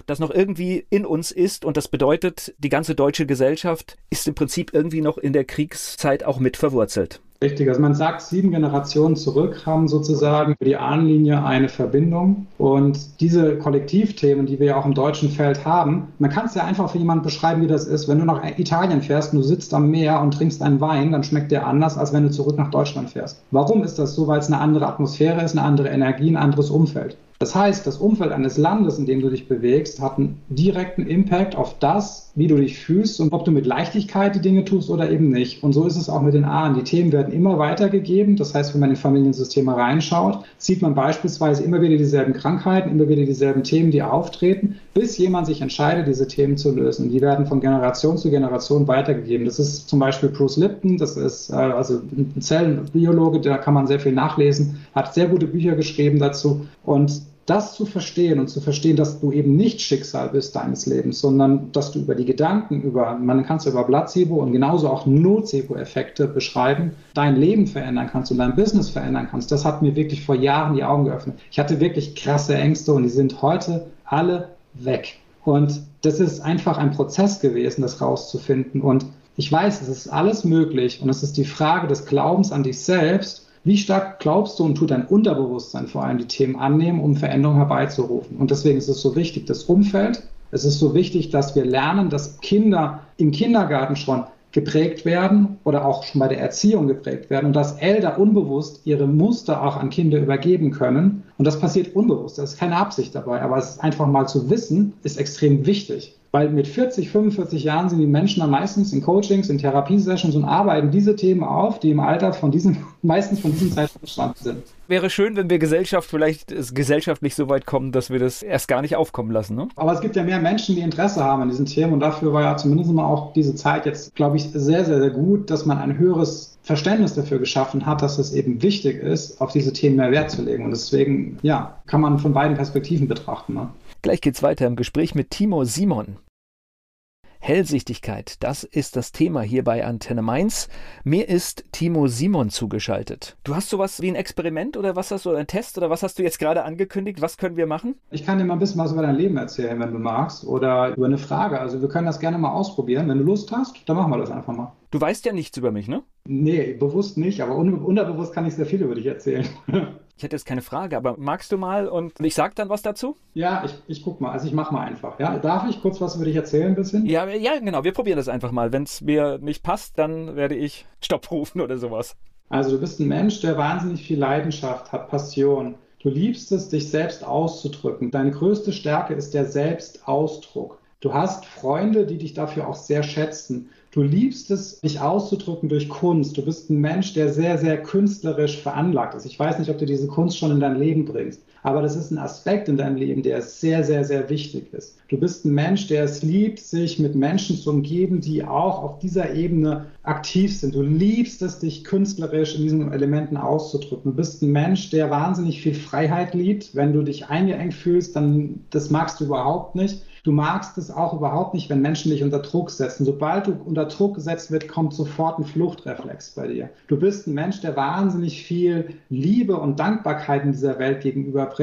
das noch irgendwie in uns ist. Und das bedeutet, die ganze deutsche Gesellschaft ist im Prinzip irgendwie noch in der Kriegszeit auch mit verwurzelt. Richtig, also man sagt, 7 Generationen zurück haben sozusagen über die Ahnenlinie eine Verbindung und diese Kollektivthemen, die wir ja auch im deutschen Feld haben, man kann es ja einfach für jemanden beschreiben, wie das ist. Wenn du nach Italien fährst und du sitzt am Meer und trinkst einen Wein, dann schmeckt der anders, als wenn du zurück nach Deutschland fährst. Warum ist das so? Weil es eine andere Atmosphäre ist, eine andere Energie, ein anderes Umfeld. Das heißt, das Umfeld eines Landes, in dem du dich bewegst, hat einen direkten Impact auf das, wie du dich fühlst und ob du mit Leichtigkeit die Dinge tust oder eben nicht. Und so ist es auch mit den Ahnen. Die Themen werden immer weitergegeben. Das heißt, wenn man in Familiensysteme reinschaut, sieht man beispielsweise immer wieder dieselben Krankheiten, immer wieder dieselben Themen, die auftreten, bis jemand sich entscheidet, diese Themen zu lösen. Die werden von Generation zu Generation weitergegeben. Das ist zum Beispiel Bruce Lipton, das ist also ein Zellenbiologe, da kann man sehr viel nachlesen, hat sehr gute Bücher geschrieben dazu. Und das zu verstehen und zu verstehen, dass du eben nicht Schicksal bist deines Lebens, sondern dass du über die Gedanken, man kann es über Placebo und genauso auch Nocebo-Effekte beschreiben, dein Leben verändern kannst und dein Business verändern kannst. Das hat mir wirklich vor Jahren die Augen geöffnet. Ich hatte wirklich krasse Ängste und die sind heute alle weg. Und das ist einfach ein Prozess gewesen, das rauszufinden. Und ich weiß, es ist alles möglich und es ist die Frage des Glaubens an dich selbst. Wie stark glaubst du und tut dein Unterbewusstsein vor allem die Themen annehmen, um Veränderungen herbeizurufen? Und deswegen ist es so wichtig, das Umfeld. Es ist so wichtig, dass wir lernen, dass Kinder im Kindergarten schon geprägt werden oder auch schon bei der Erziehung geprägt werden und dass Eltern unbewusst ihre Muster auch an Kinder übergeben können. Und das passiert unbewusst, da ist keine Absicht dabei. Aber es einfach mal zu wissen, ist extrem wichtig. Weil mit 40, 45 Jahren sind die Menschen dann meistens in Coachings, in Therapiesessions und arbeiten diese Themen auf, die im Alter meistens von diesem Zeitpunkt spannend sind. Wäre schön, wenn wir gesellschaftlich so weit kommen, dass wir das erst gar nicht aufkommen lassen, ne? Aber es gibt ja mehr Menschen, die Interesse haben an diesen Themen und dafür war ja zumindest mal auch diese Zeit jetzt, glaube ich, sehr, sehr, sehr gut, dass man ein höheres Verständnis dafür geschaffen hat, dass es eben wichtig ist, auf diese Themen mehr Wert zu legen. Und deswegen, ja, kann man von beiden Perspektiven betrachten, ne? Gleich geht's weiter im Gespräch mit Timo Simon. Hellsichtigkeit, das ist das Thema hier bei Antenne Mainz. Mir ist Timo Simon zugeschaltet. Du hast sowas wie ein Experiment oder was hast du, ein Test oder was hast du jetzt gerade angekündigt? Was können wir machen? Ich kann dir mal ein bisschen was über dein Leben erzählen, wenn du magst oder über eine Frage. Also wir können das gerne mal ausprobieren. Wenn du Lust hast, dann machen wir das einfach mal. Du weißt ja nichts über mich, ne? Nee, bewusst nicht, aber unterbewusst kann ich sehr viel über dich erzählen. Ich hätte jetzt keine Frage, aber magst du mal und ich sag dann was dazu? Ja, ich guck mal, also ich mach mal einfach. Ja, darf ich kurz was über dich erzählen ein bisschen? Ja, genau, wir probieren das einfach mal. Wenn es mir nicht passt, dann werde ich Stopp rufen oder sowas. Also du bist ein Mensch, der wahnsinnig viel Leidenschaft hat, Passion. Du liebst es, dich selbst auszudrücken. Deine größte Stärke ist der Selbstausdruck. Du hast Freunde, die dich dafür auch sehr schätzen. Du liebst es, dich auszudrücken durch Kunst. Du bist ein Mensch, der sehr, sehr künstlerisch veranlagt ist. Ich weiß nicht, ob du diese Kunst schon in dein Leben bringst, aber das ist ein Aspekt in deinem Leben, der sehr, sehr, sehr wichtig ist. Du bist ein Mensch, der es liebt, sich mit Menschen zu umgeben, die auch auf dieser Ebene aktiv sind. Du liebst es, dich künstlerisch in diesen Elementen auszudrücken. Du bist ein Mensch, der wahnsinnig viel Freiheit liebt. Wenn du dich eingeengt fühlst, dann das magst du überhaupt nicht. Du magst es auch überhaupt nicht, wenn Menschen dich unter Druck setzen. Sobald du unter Druck gesetzt wird, kommt sofort ein Fluchtreflex bei dir. Du bist ein Mensch, der wahnsinnig viel Liebe und Dankbarkeit in dieser Welt gegenüberbringt.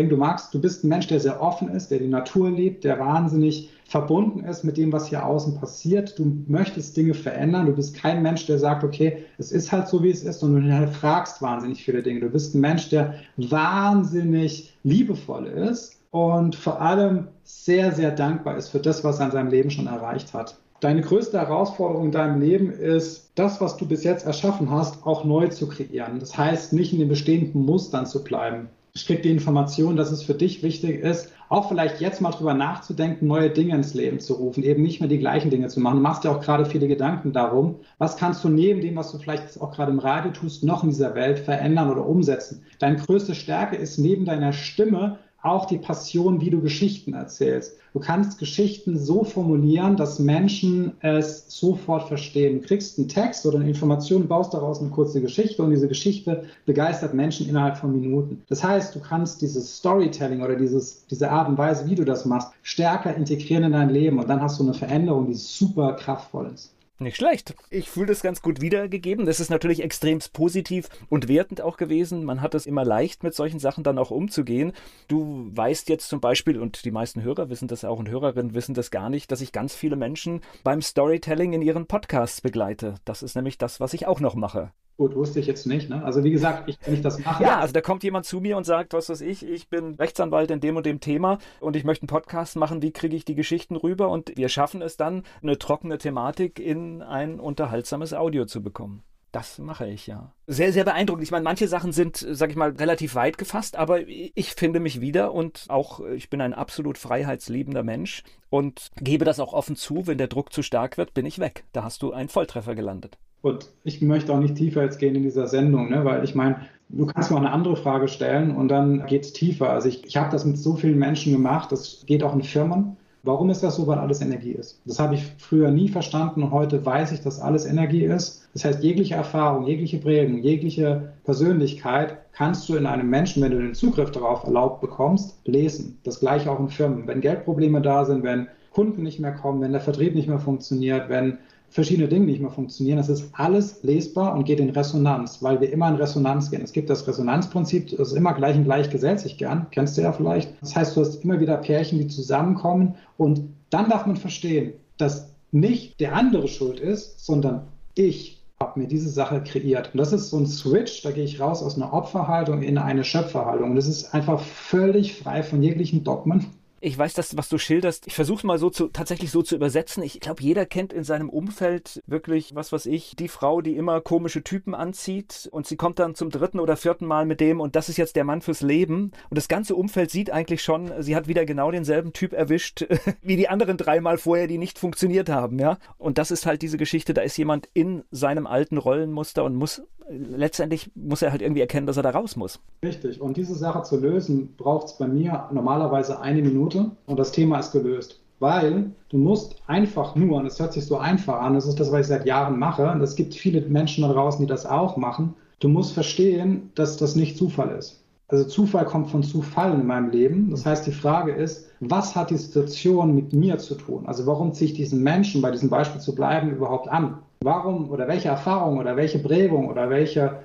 Du bist ein Mensch, der sehr offen ist, der die Natur liebt, der wahnsinnig verbunden ist mit dem, was hier außen passiert. Du möchtest Dinge verändern. Du bist kein Mensch, der sagt, okay, es ist halt so, wie es ist. Und du hinterfragst wahnsinnig viele Dinge. Du bist ein Mensch, der wahnsinnig liebevoll ist. Und vor allem sehr, sehr dankbar ist für das, was er in seinem Leben schon erreicht hat. Deine größte Herausforderung in deinem Leben ist, das, was du bis jetzt erschaffen hast, auch neu zu kreieren. Das heißt, nicht in den bestehenden Mustern zu bleiben. Ich krieg die Information, dass es für dich wichtig ist, auch vielleicht jetzt mal drüber nachzudenken, neue Dinge ins Leben zu rufen, eben nicht mehr die gleichen Dinge zu machen. Du machst ja auch gerade viele Gedanken darum, was kannst du neben dem, was du vielleicht auch gerade im Radio tust, noch in dieser Welt verändern oder umsetzen. Deine größte Stärke ist neben deiner Stimme, auch die Passion, wie du Geschichten erzählst. Du kannst Geschichten so formulieren, dass Menschen es sofort verstehen. Du kriegst einen Text oder eine Information, baust daraus eine kurze Geschichte und diese Geschichte begeistert Menschen innerhalb von Minuten. Das heißt, du kannst dieses Storytelling oder diese Art und Weise, wie du das machst, stärker integrieren in dein Leben und dann hast du eine Veränderung, die super kraftvoll ist. Nicht schlecht. Ich fühle das ganz gut wiedergegeben. Das ist natürlich extrem positiv und wertend auch gewesen. Man hat es immer leicht, mit solchen Sachen dann auch umzugehen. Du weißt jetzt zum Beispiel, und die meisten Hörer wissen das auch und Hörerinnen wissen das gar nicht, dass ich ganz viele Menschen beim Storytelling in ihren Podcasts begleite. Das ist nämlich das, was ich auch noch mache. Gut, wusste ich jetzt nicht, ne? Also wie gesagt, wenn ich das mache... Ja, also da kommt jemand zu mir und sagt, was weiß ich bin Rechtsanwalt in dem und dem Thema und ich möchte einen Podcast machen, wie kriege ich die Geschichten rüber? Und wir schaffen es dann, eine trockene Thematik in ein unterhaltsames Audio zu bekommen. Das mache ich, ja. Sehr, sehr beeindruckend. Ich meine, manche Sachen sind, sag ich mal, relativ weit gefasst, aber ich finde mich wieder und auch ich bin ein absolut freiheitsliebender Mensch und gebe das auch offen zu, wenn der Druck zu stark wird, bin ich weg. Da hast du einen Volltreffer gelandet. Und ich möchte auch nicht tiefer jetzt gehen in dieser Sendung, ne? Weil ich meine, du kannst mal eine andere Frage stellen und dann geht es tiefer. Also ich habe das mit so vielen Menschen gemacht, das geht auch in Firmen. Warum ist das so? Weil alles Energie ist. Das habe ich früher nie verstanden und heute weiß ich, dass alles Energie ist. Das heißt, jegliche Erfahrung, jegliche Prägung, jegliche Persönlichkeit kannst du in einem Menschen, wenn du den Zugriff darauf erlaubt bekommst, lesen. Das gleiche auch in Firmen. Wenn Geldprobleme da sind, wenn Kunden nicht mehr kommen, wenn der Vertrieb nicht mehr funktioniert, wenn verschiedene Dinge nicht mehr funktionieren, das ist alles lesbar und geht in Resonanz, weil wir immer in Resonanz gehen. Es gibt das Resonanzprinzip, das ist immer gleich und gleich gesellt sich gern, kennst du ja vielleicht. Das heißt, du hast immer wieder Pärchen, die zusammenkommen und dann darf man verstehen, dass nicht der andere schuld ist, sondern ich habe mir diese Sache kreiert. Und das ist so ein Switch, da gehe ich raus aus einer Opferhaltung in eine Schöpferhaltung. Und das ist einfach völlig frei von jeglichen Dogmen. Ich weiß, das, was du schilderst, ich versuche es mal tatsächlich so zu übersetzen. Ich glaube, jeder kennt in seinem Umfeld wirklich, was weiß ich, die Frau, die immer komische Typen anzieht und sie kommt dann zum 3. oder 4. Mal mit dem und das ist jetzt der Mann fürs Leben. Und das ganze Umfeld sieht eigentlich schon, sie hat wieder genau denselben Typ erwischt, wie die anderen 3 Mal vorher, die nicht funktioniert haben, ja. Und das ist halt diese Geschichte, da ist jemand in seinem alten Rollenmuster und letztendlich muss er halt irgendwie erkennen, dass er da raus muss. Richtig. Und diese Sache zu lösen, braucht es bei mir normalerweise 1 Minute und das Thema ist gelöst. Weil du musst einfach nur, und es hört sich so einfach an, das ist das, was ich seit Jahren mache, und es gibt viele Menschen da draußen, die das auch machen, du musst verstehen, dass das nicht Zufall ist. Also Zufall kommt von Zufall in meinem Leben. Das heißt, die Frage ist, was hat die Situation mit mir zu tun? Also warum ziehe ich diesen Menschen, bei diesem Beispiel zu bleiben, überhaupt an? Warum oder welche Erfahrung oder welche Prägung oder welche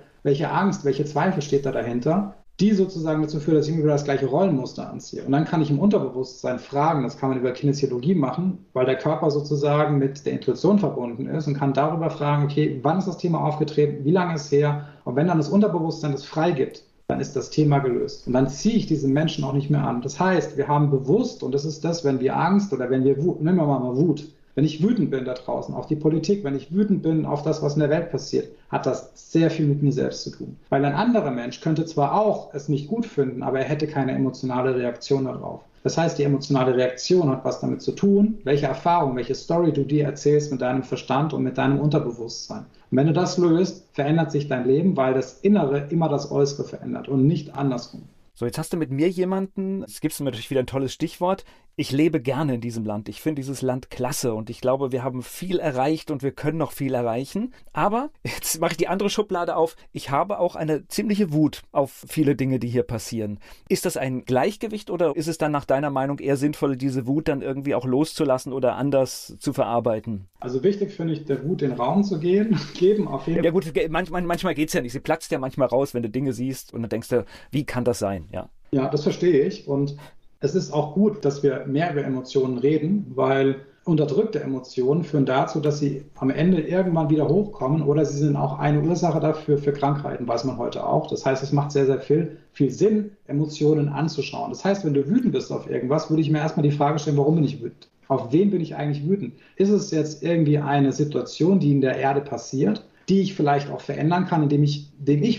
Angst, welche Zweifel steht da dahinter, die sozusagen dazu führt, dass ich mir wieder das gleiche Rollenmuster anziehe. Und dann kann ich im Unterbewusstsein fragen, das kann man über Kinesiologie machen, weil der Körper sozusagen mit der Intuition verbunden ist und kann darüber fragen, okay, wann ist das Thema aufgetreten, wie lange ist es her? Und wenn dann das Unterbewusstsein das freigibt, dann ist das Thema gelöst. Und dann ziehe ich diesen Menschen auch nicht mehr an. Das heißt, wir haben bewusst, und das ist das, wenn wir Angst oder wenn wir Wut, nehmen wir mal Wut, wenn ich wütend bin da draußen, auf die Politik, wenn ich wütend bin auf das, was in der Welt passiert, hat das sehr viel mit mir selbst zu tun. Weil ein anderer Mensch könnte zwar auch es nicht gut finden, aber er hätte keine emotionale Reaktion darauf. Das heißt, die emotionale Reaktion hat was damit zu tun, welche Erfahrung, welche Story du dir erzählst mit deinem Verstand und mit deinem Unterbewusstsein. Und wenn du das löst, verändert sich dein Leben, weil das Innere immer das Äußere verändert und nicht andersrum. So, jetzt hast du mit mir jemanden, jetzt gibst du mir natürlich wieder ein tolles Stichwort, ich lebe gerne in diesem Land, ich finde dieses Land klasse und ich glaube, wir haben viel erreicht und wir können noch viel erreichen, aber jetzt mache ich die andere Schublade auf, ich habe auch eine ziemliche Wut auf viele Dinge, die hier passieren. Ist das ein Gleichgewicht oder ist es dann nach deiner Meinung eher sinnvoll, diese Wut dann irgendwie auch loszulassen oder anders zu verarbeiten? Also wichtig finde ich, der Wut den Raum zu geben auf jeden Fall. Ja gut, manchmal geht es ja nicht, sie platzt ja manchmal raus, wenn du Dinge siehst und dann denkst du, wie kann das sein? Ja, das verstehe ich und es ist auch gut, dass wir mehr über Emotionen reden, weil unterdrückte Emotionen führen dazu, dass sie am Ende irgendwann wieder hochkommen oder sie sind auch eine Ursache dafür für Krankheiten, weiß man heute auch. Das heißt, es macht sehr, sehr viel Sinn, Emotionen anzuschauen. Das heißt, wenn du wütend bist auf irgendwas, würde ich mir erstmal die Frage stellen, warum bin ich wütend? Auf wen bin ich eigentlich wütend? Ist es jetzt irgendwie eine Situation, die in der Erde passiert, die ich vielleicht auch verändern kann, indem ich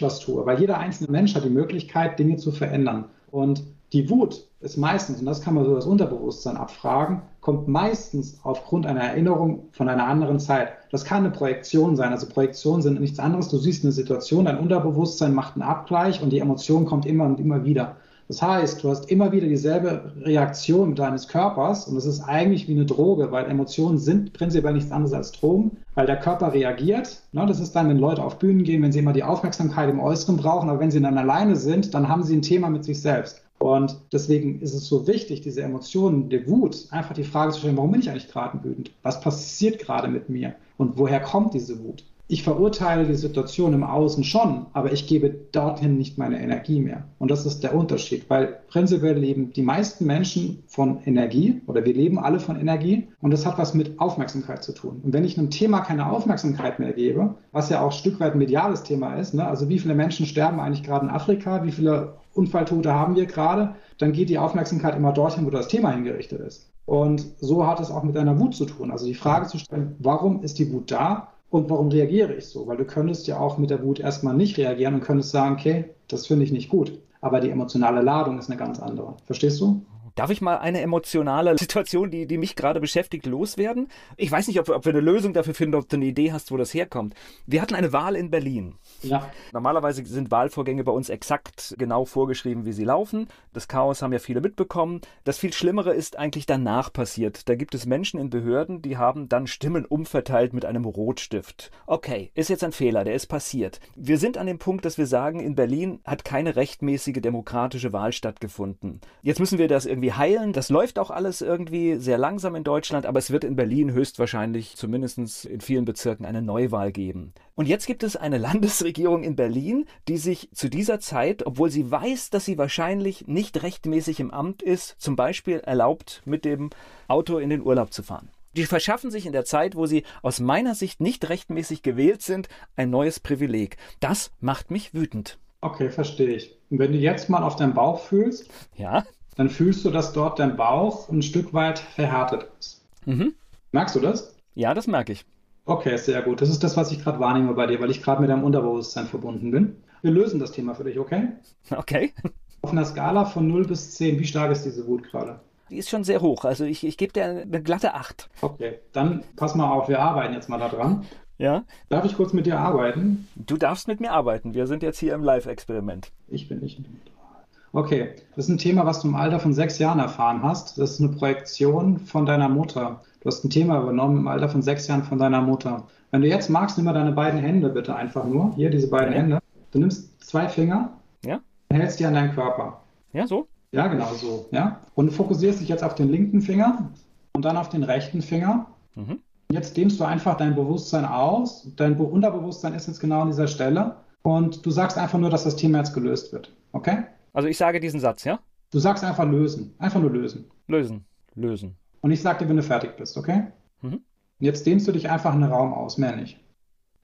was tue. Weil jeder einzelne Mensch hat die Möglichkeit, Dinge zu verändern. Und die Wut ist meistens, und das kann man so das Unterbewusstsein abfragen, kommt meistens aufgrund einer Erinnerung von einer anderen Zeit. Das kann eine Projektion sein. Also Projektionen sind nichts anderes. Du siehst eine Situation, dein Unterbewusstsein macht einen Abgleich und die Emotion kommt immer und immer wieder. Das heißt, du hast immer wieder dieselbe Reaktion deines Körpers und das ist eigentlich wie eine Droge, weil Emotionen sind prinzipiell nichts anderes als Drogen, weil der Körper reagiert. Das ist dann, wenn Leute auf Bühnen gehen, wenn sie immer die Aufmerksamkeit im Äußeren brauchen, aber wenn sie dann alleine sind, dann haben sie ein Thema mit sich selbst. Und deswegen ist es so wichtig, diese Emotionen, die Wut, einfach die Frage zu stellen, warum bin ich eigentlich gerade wütend? Was passiert gerade mit mir? Und woher kommt diese Wut? Ich verurteile die Situation im Außen schon, aber ich gebe dorthin nicht meine Energie mehr. Und das ist der Unterschied, weil prinzipiell leben die meisten Menschen von Energie oder wir leben alle von Energie und das hat was mit Aufmerksamkeit zu tun. Und wenn ich einem Thema keine Aufmerksamkeit mehr gebe, was ja auch ein Stück weit ein mediales Thema ist, ne? Also wie viele Menschen sterben eigentlich gerade in Afrika, wie viele Unfalltote haben wir gerade, dann geht die Aufmerksamkeit immer dorthin, wo das Thema hingerichtet ist. Und so hat es auch mit einer Wut zu tun. Also die Frage zu stellen, warum ist die Wut da? Und warum reagiere ich so? Weil du könntest ja auch mit der Wut erstmal nicht reagieren und könntest sagen, okay, das finde ich nicht gut. Aber die emotionale Ladung ist eine ganz andere. Verstehst du? Darf ich mal eine emotionale Situation, die mich gerade beschäftigt, loswerden? Ich weiß nicht, ob wir eine Lösung dafür finden, ob du eine Idee hast, wo das herkommt. Wir hatten eine Wahl in Berlin. Ja. Normalerweise sind Wahlvorgänge bei uns exakt genau vorgeschrieben, wie sie laufen. Das Chaos haben ja viele mitbekommen. Das viel Schlimmere ist eigentlich danach passiert. Da gibt es Menschen in Behörden, die haben dann Stimmen umverteilt mit einem Rotstift. Okay, ist jetzt ein Fehler, der ist passiert. Wir sind an dem Punkt, dass wir sagen, in Berlin hat keine rechtmäßige demokratische Wahl stattgefunden. Jetzt müssen wir das irgendwie heilen. Das läuft auch alles irgendwie sehr langsam in Deutschland, aber es wird in Berlin höchstwahrscheinlich zumindest in vielen Bezirken eine Neuwahl geben. Und jetzt gibt es eine Landesregierung in Berlin, die sich zu dieser Zeit, obwohl sie weiß, dass sie wahrscheinlich nicht rechtmäßig im Amt ist, zum Beispiel erlaubt, mit dem Auto in den Urlaub zu fahren. Die verschaffen sich in der Zeit, wo sie aus meiner Sicht nicht rechtmäßig gewählt sind, ein neues Privileg. Das macht mich wütend. Okay, verstehe ich. Und wenn du jetzt mal auf deinen Bauch fühlst, ja, dann fühlst du, dass dort dein Bauch ein Stück weit verhärtet ist. Mhm. Merkst du das? Ja, das merke ich. Okay, sehr gut. Das ist das, was ich gerade wahrnehme bei dir, weil ich gerade mit deinem Unterbewusstsein verbunden bin. Wir lösen das Thema für dich, okay? Okay. Auf einer Skala von 0 bis 10, wie stark ist diese Wut gerade? Die ist schon sehr hoch. Also ich gebe dir eine glatte 8. Okay, dann pass mal auf, wir arbeiten jetzt mal da dran. Ja? Darf ich kurz mit dir arbeiten? Du darfst mit mir arbeiten. Wir sind jetzt hier im Live-Experiment. Ich bin nicht mit dir. Okay, das ist ein Thema, was du im Alter von 6 Jahren erfahren hast. Das ist eine Projektion von deiner Mutter. Du hast ein Thema übernommen im Alter von 6 Jahren von deiner Mutter. Wenn du jetzt magst, nimm mal deine beiden Hände bitte einfach nur. Hier, diese beiden Hände. Du nimmst 2 Finger, ja, und hältst die an deinen Körper. Ja, so? Ja, genau so. Ja. Und du fokussierst dich jetzt auf den linken Finger und dann auf den rechten Finger. Mhm. Jetzt dehnst du einfach dein Bewusstsein aus. Dein Unterbewusstsein ist jetzt genau an dieser Stelle. Und du sagst einfach nur, dass das Thema jetzt gelöst wird. Okay? Also ich sage diesen Satz, ja? Du sagst einfach lösen. Einfach nur lösen. Lösen. Lösen. Und ich sag dir, wenn du fertig bist, okay? Mhm. Jetzt dehnst du dich einfach in den Raum aus, mehr nicht.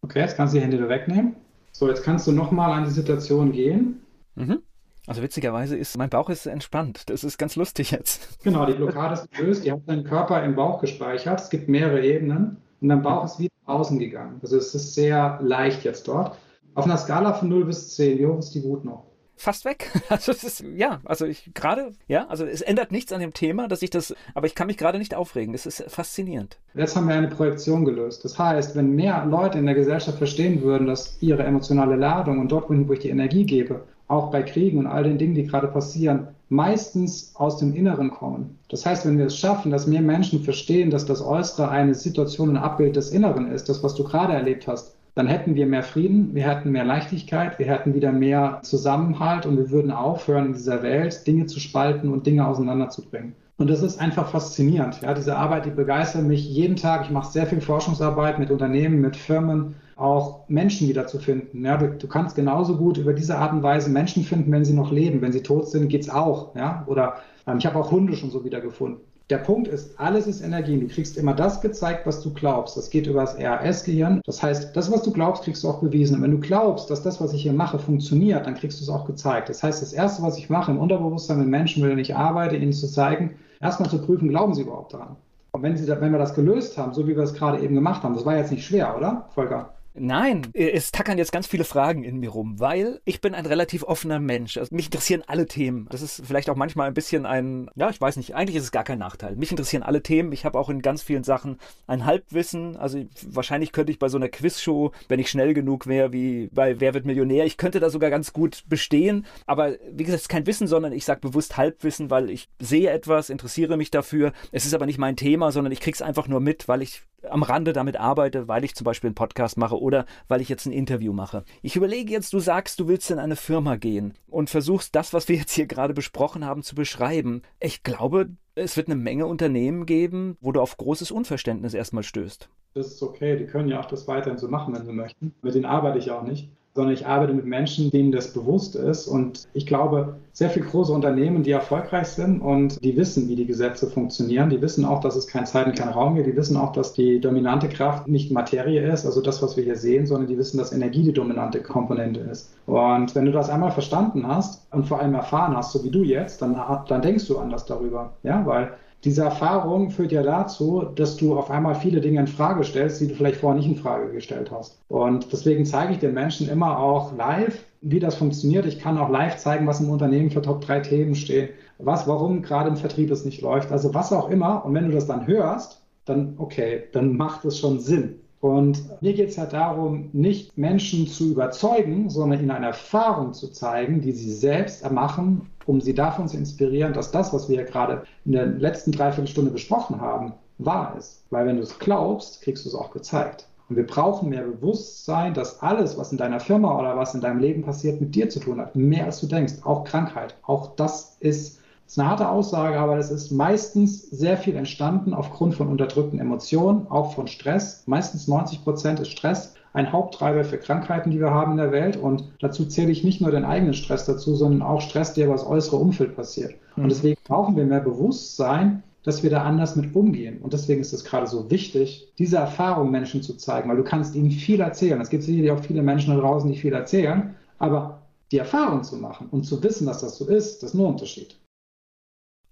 Okay, jetzt kannst du die Hände wieder wegnehmen. So, jetzt kannst du nochmal an die Situation gehen. Mhm. Also witzigerweise ist, mein Bauch ist entspannt. Das ist ganz lustig jetzt. Genau, die Blockade ist gelöst. Ihr habt deinen Körper im Bauch gespeichert. Es gibt mehrere Ebenen. Und dein Bauch ist wieder außen gegangen. Also es ist sehr leicht jetzt dort. Auf einer Skala von 0 bis 10, wie hoch ist die Wut noch? Fast weg. Also es ist, ja, also ich gerade, ja, also es ändert nichts an dem Thema, dass ich das, aber ich kann mich gerade nicht aufregen. Das ist faszinierend. Jetzt haben wir eine Projektion gelöst. Das heißt, wenn mehr Leute in der Gesellschaft verstehen würden, dass ihre emotionale Ladung und dort, wo ich die Energie gebe, auch bei Kriegen und all den Dingen, die gerade passieren, meistens aus dem Inneren kommen. Das heißt, wenn wir es schaffen, dass mehr Menschen verstehen, dass das Äußere eine Situation und ein Abbild des Inneren ist, das, was du gerade erlebt hast, dann hätten wir mehr Frieden, wir hätten mehr Leichtigkeit, wir hätten wieder mehr Zusammenhalt und wir würden aufhören, in dieser Welt Dinge zu spalten und Dinge auseinanderzubringen. Und das ist einfach faszinierend. Ja, diese Arbeit, die begeistert mich jeden Tag. Ich mache sehr viel Forschungsarbeit mit Unternehmen, mit Firmen, auch Menschen wieder zu finden. Ja, du kannst genauso gut über diese Art und Weise Menschen finden, wenn sie noch leben. Wenn sie tot sind, geht's auch. Ja? Oder ich habe auch Hunde schon so wieder gefunden. Der Punkt ist, alles ist Energie. Du kriegst immer das gezeigt, was du glaubst. Das geht über das RAS-Gehirn. Das heißt, das, was du glaubst, kriegst du auch bewiesen. Und wenn du glaubst, dass das, was ich hier mache, funktioniert, dann kriegst du es auch gezeigt. Das heißt, das Erste, was ich mache im Unterbewusstsein mit Menschen, mit denen ich arbeite, ihnen zu zeigen, erstmal zu prüfen, glauben sie überhaupt daran. Und wenn wir das gelöst haben, so wie wir es gerade eben gemacht haben, das war jetzt nicht schwer, oder, Volker? Nein, es tackern jetzt ganz viele Fragen in mir rum, weil ich bin ein relativ offener Mensch. Also mich interessieren alle Themen. Das ist vielleicht auch manchmal ein bisschen ein, ja, ich weiß nicht, eigentlich ist es gar kein Nachteil. Mich interessieren alle Themen. Ich habe auch in ganz vielen Sachen ein Halbwissen. Also wahrscheinlich könnte ich bei so einer Quizshow, wenn ich schnell genug wäre, wie bei Wer wird Millionär, ich könnte da sogar ganz gut bestehen. Aber wie gesagt, es ist kein Wissen, sondern ich sage bewusst Halbwissen, weil ich sehe etwas, interessiere mich dafür. Es ist aber nicht mein Thema, sondern ich krieg's einfach nur mit, weil ich am Rande damit arbeite, weil ich zum Beispiel einen Podcast mache oder weil ich jetzt ein Interview mache. Ich überlege jetzt, du sagst, du willst in eine Firma gehen und versuchst das, was wir jetzt hier gerade besprochen haben, zu beschreiben. Ich glaube, es wird eine Menge Unternehmen geben, wo du auf großes Unverständnis erstmal stößt. Das ist okay, die können ja auch das weiterhin so machen, wenn sie möchten. Mit denen arbeite ich auch nicht, sondern ich arbeite mit Menschen, denen das bewusst ist. Und ich glaube, sehr viele große Unternehmen, die erfolgreich sind und die wissen, wie die Gesetze funktionieren, die wissen auch, dass es keine Zeit und keinen Raum gibt, die wissen auch, dass die dominante Kraft nicht Materie ist, also das, was wir hier sehen, sondern die wissen, dass Energie die dominante Komponente ist. Und wenn du das einmal verstanden hast und vor allem erfahren hast, so wie du jetzt, dann denkst du anders darüber, ja, weil Diese Erfahrung führt ja dazu, dass du auf einmal viele Dinge in Frage stellst, die du vielleicht vorher nicht in Frage gestellt hast. Und deswegen zeige ich den Menschen immer auch live, wie das funktioniert. Ich kann auch live zeigen, was im Unternehmen für Top-3-Themen stehen, warum gerade im Vertrieb es nicht läuft, also was auch immer. Und wenn du das dann hörst, dann okay, dann macht es schon Sinn. Und mir geht es ja darum, nicht Menschen zu überzeugen, sondern ihnen eine Erfahrung zu zeigen, die sie selbst ermachen, um sie davon zu inspirieren, dass das, was wir ja gerade in der letzten Dreiviertelstunde besprochen haben, wahr ist. Weil wenn du es glaubst, kriegst du es auch gezeigt. Und wir brauchen mehr Bewusstsein, dass alles, was in deiner Firma oder was in deinem Leben passiert, mit dir zu tun hat. Mehr als du denkst, auch Krankheit. Auch das ist eine harte Aussage, aber es ist meistens sehr viel entstanden aufgrund von unterdrückten Emotionen, auch von Stress. Meistens 90% ist Stress ein Haupttreiber für Krankheiten, die wir haben in der Welt. Und dazu zähle ich nicht nur den eigenen Stress dazu, sondern auch Stress, der über das äußere Umfeld passiert. Und deswegen brauchen wir mehr Bewusstsein, dass wir da anders mit umgehen. Und deswegen ist es gerade so wichtig, diese Erfahrung Menschen zu zeigen, weil du kannst ihnen viel erzählen. Es gibt sicherlich auch viele Menschen da draußen, die viel erzählen, aber die Erfahrung zu machen und zu wissen, dass das so ist, das ist nur ein Unterschied.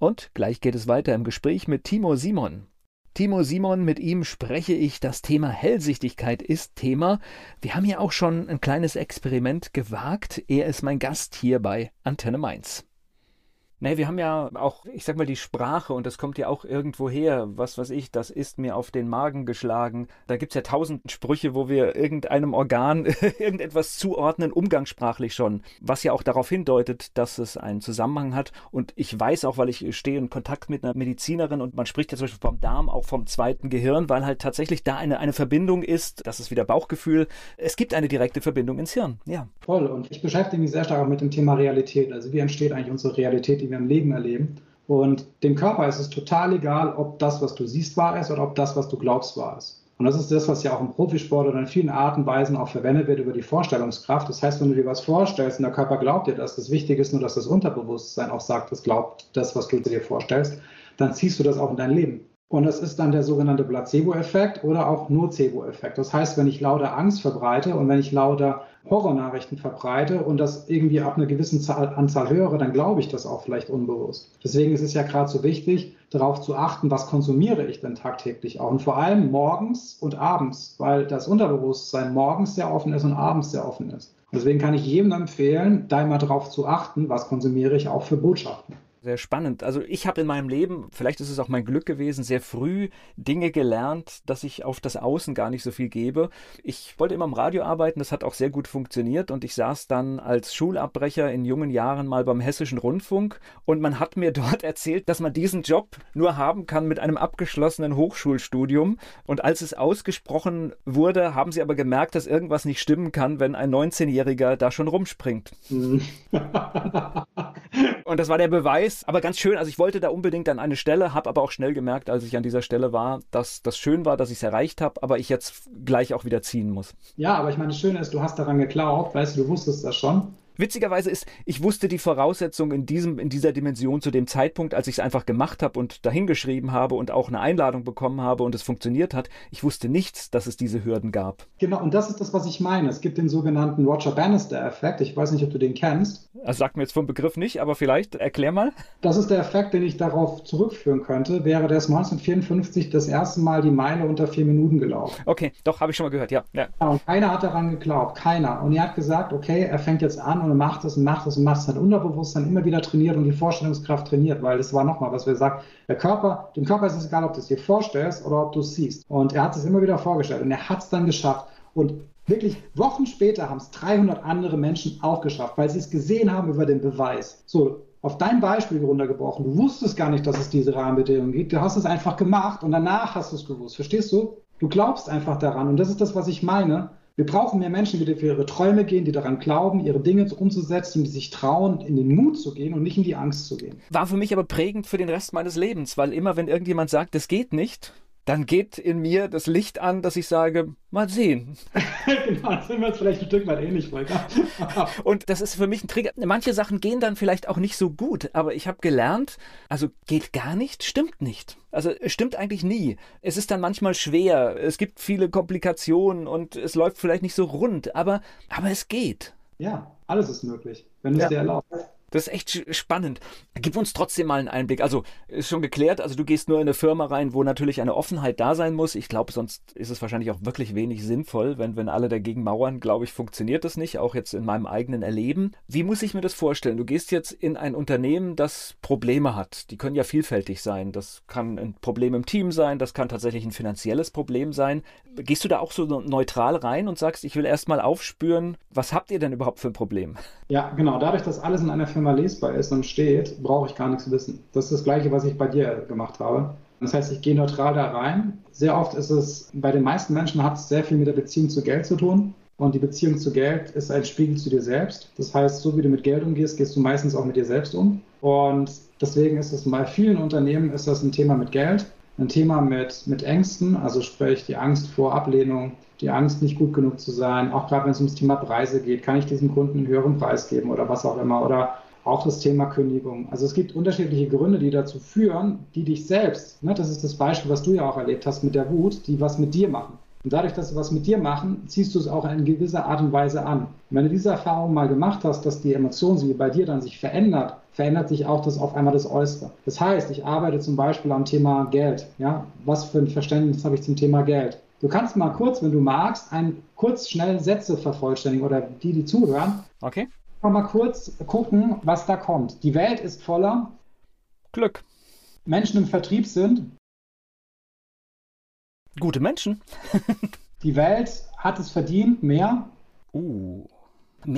Und gleich geht es weiter im Gespräch mit Timo Simon. Timo Simon, mit ihm spreche ich. Das Thema Hellsichtigkeit ist Thema. Wir haben ja auch schon ein kleines Experiment gewagt. Er ist mein Gast hier bei Antenne Mainz. Naja, wir haben ja auch, ich sag mal, die Sprache und das kommt ja auch irgendwo her. Was weiß ich, das ist mir auf den Magen geschlagen. Da gibt es ja 1000 Sprüche, wo wir irgendeinem Organ irgendetwas zuordnen, umgangssprachlich schon. Was ja auch darauf hindeutet, dass es einen Zusammenhang hat. Und ich weiß auch, weil ich stehe in Kontakt mit einer Medizinerin und man spricht ja zum Beispiel vom Darm, auch vom zweiten Gehirn, weil halt tatsächlich da eine Verbindung ist. Das ist wieder Bauchgefühl. Es gibt eine direkte Verbindung ins Hirn, ja. Voll. Und ich beschäftige mich sehr stark auch mit dem Thema Realität. Also wie entsteht eigentlich unsere Realität, die wir im Leben erleben. Und dem Körper ist es total egal, ob das, was du siehst, wahr ist oder ob das, was du glaubst, wahr ist. Und das ist das, was ja auch im Profisport oder in vielen Arten und Weisen auch verwendet wird über die Vorstellungskraft. Das heißt, wenn du dir was vorstellst und der Körper glaubt dir das, das Wichtige ist nur, dass das Unterbewusstsein auch sagt, das glaubt das, was du dir vorstellst, dann ziehst du das auch in dein Leben. Und das ist dann der sogenannte Placebo-Effekt oder auch Nocebo-Effekt. Das heißt, wenn ich lauter Angst verbreite und wenn ich lauter Horrornachrichten verbreite und das irgendwie ab einer gewissen Anzahl höre, dann glaube ich das auch vielleicht unbewusst. Deswegen ist es ja gerade so wichtig, darauf zu achten, was konsumiere ich denn tagtäglich auch. Und vor allem morgens und abends, weil das Unterbewusstsein morgens sehr offen ist und abends sehr offen ist. Deswegen kann ich jedem empfehlen, da immer darauf zu achten, was konsumiere ich auch für Botschaften. Sehr spannend. Also ich habe in meinem Leben, vielleicht ist es auch mein Glück gewesen, sehr früh Dinge gelernt, dass ich auf das Außen gar nicht so viel gebe. Ich wollte immer im Radio arbeiten, das hat auch sehr gut funktioniert und ich saß dann als Schulabbrecher in jungen Jahren mal beim Hessischen Rundfunk und man hat mir dort erzählt, dass man diesen Job nur haben kann mit einem abgeschlossenen Hochschulstudium und als es ausgesprochen wurde, haben sie aber gemerkt, dass irgendwas nicht stimmen kann, wenn ein 19-Jähriger da schon rumspringt. Und das war der Beweis, aber ganz schön, also ich wollte da unbedingt an eine Stelle, habe aber auch schnell gemerkt, als ich an dieser Stelle war, dass das schön war, dass ich es erreicht habe, aber ich jetzt gleich auch wieder ziehen muss. Ja, aber ich meine, das Schöne ist, du hast daran geglaubt, weißt du, du wusstest das schon. Witzigerweise ist, ich wusste die Voraussetzung in dieser Dimension zu dem Zeitpunkt, als ich es einfach gemacht habe und dahingeschrieben habe und auch eine Einladung bekommen habe und es funktioniert hat. Ich wusste nichts, dass es diese Hürden gab. Genau, und das ist das, was ich meine. Es gibt den sogenannten Roger Bannister-Effekt. Ich weiß nicht, ob du den kennst. Das sagt mir jetzt vom Begriff nicht, aber vielleicht erklär mal. Das ist der Effekt, den ich darauf zurückführen könnte. Wäre das 1954 das erste Mal die Meile unter 4 Minuten gelaufen. Okay, doch, habe ich schon mal gehört, ja. Und keiner hat daran geglaubt, keiner. Und er hat gesagt, okay, er fängt jetzt an und macht es und macht es und macht es. Sein Unterbewusstsein immer wieder trainiert und die Vorstellungskraft trainiert, weil das war nochmal, was wir sagen, dem Körper ist es egal, ob du es dir vorstellst oder ob du es siehst. Und er hat es immer wieder vorgestellt und er hat es dann geschafft. Und wirklich Wochen später haben es 300 andere Menschen auch geschafft, weil sie es gesehen haben über den Beweis. So, auf dein Beispiel runtergebrochen, du wusstest gar nicht, dass es diese Rahmenbedingungen gibt, du hast es einfach gemacht und danach hast du es gewusst. Verstehst du? Du glaubst einfach daran und das ist das, was ich meine. Wir brauchen mehr Menschen, die für ihre Träume gehen, die daran glauben, ihre Dinge umzusetzen und die sich trauen, in den Mut zu gehen und nicht in die Angst zu gehen. War für mich aber prägend für den Rest meines Lebens, weil immer, wenn irgendjemand sagt, das geht nicht, dann geht in mir das Licht an, dass ich sage, mal sehen. Genau, das sind wir uns vielleicht ein Stück weit ähnlich, Volker. Und das ist für mich ein Trigger. Manche Sachen gehen dann vielleicht auch nicht so gut, aber ich habe gelernt, also geht gar nicht, stimmt nicht. Also es stimmt eigentlich nie. Es ist dann manchmal schwer, es gibt viele Komplikationen und es läuft vielleicht nicht so rund, aber es geht. Ja, alles ist möglich, wenn du es dir erlaubst. Das ist echt spannend. Gib uns trotzdem mal einen Einblick. Also, ist schon geklärt, also du gehst nur in eine Firma rein, wo natürlich eine Offenheit da sein muss. Ich glaube, sonst ist es wahrscheinlich auch wirklich wenig sinnvoll, wenn alle dagegen mauern, glaube ich, funktioniert das nicht, auch jetzt in meinem eigenen Erleben. Wie muss ich mir das vorstellen? Du gehst jetzt in ein Unternehmen, das Probleme hat. Die können ja vielfältig sein. Das kann ein Problem im Team sein, das kann tatsächlich ein finanzielles Problem sein. Gehst du da auch so neutral rein und sagst, ich will erstmal aufspüren, was habt ihr denn überhaupt für ein Problem? Ja, genau. Dadurch, dass alles in einer Firma lesbar ist und steht, brauche ich gar nichts wissen. Das ist das Gleiche, was ich bei dir gemacht habe. Das heißt, ich gehe neutral da rein. Sehr oft ist es, bei den meisten Menschen hat es sehr viel mit der Beziehung zu Geld zu tun. Und die Beziehung zu Geld ist ein Spiegel zu dir selbst. Das heißt, so wie du mit Geld umgehst, gehst du meistens auch mit dir selbst um. Und deswegen ist es bei vielen Unternehmen ist das ein Thema mit Geld, ein Thema mit Ängsten, also sprich die Angst vor Ablehnung, die Angst, nicht gut genug zu sein. Auch gerade wenn es ums Thema Preise geht, kann ich diesem Kunden einen höheren Preis geben oder was auch immer. Oder auch das Thema Kündigung. Also es gibt unterschiedliche Gründe, die dazu führen, die dich selbst, ne, das ist das Beispiel, was du ja auch erlebt hast mit der Wut, die was mit dir machen. Und dadurch, dass sie was mit dir machen, ziehst du es auch in gewisser Art und Weise an. Und wenn du diese Erfahrung mal gemacht hast, dass die Emotion sich bei dir dann sich verändert, verändert sich auch das auf einmal das Äußere. Das heißt, ich arbeite zum Beispiel am Thema Geld. Ja? Was für ein Verständnis habe ich zum Thema Geld? Du kannst mal kurz, wenn du magst, schnell Sätze vervollständigen oder die zuhören. Okay. Mal kurz gucken, was da kommt. Die Welt ist voller Glück. Menschen im Vertrieb sind gute Menschen. Die Welt hat es verdient, mehr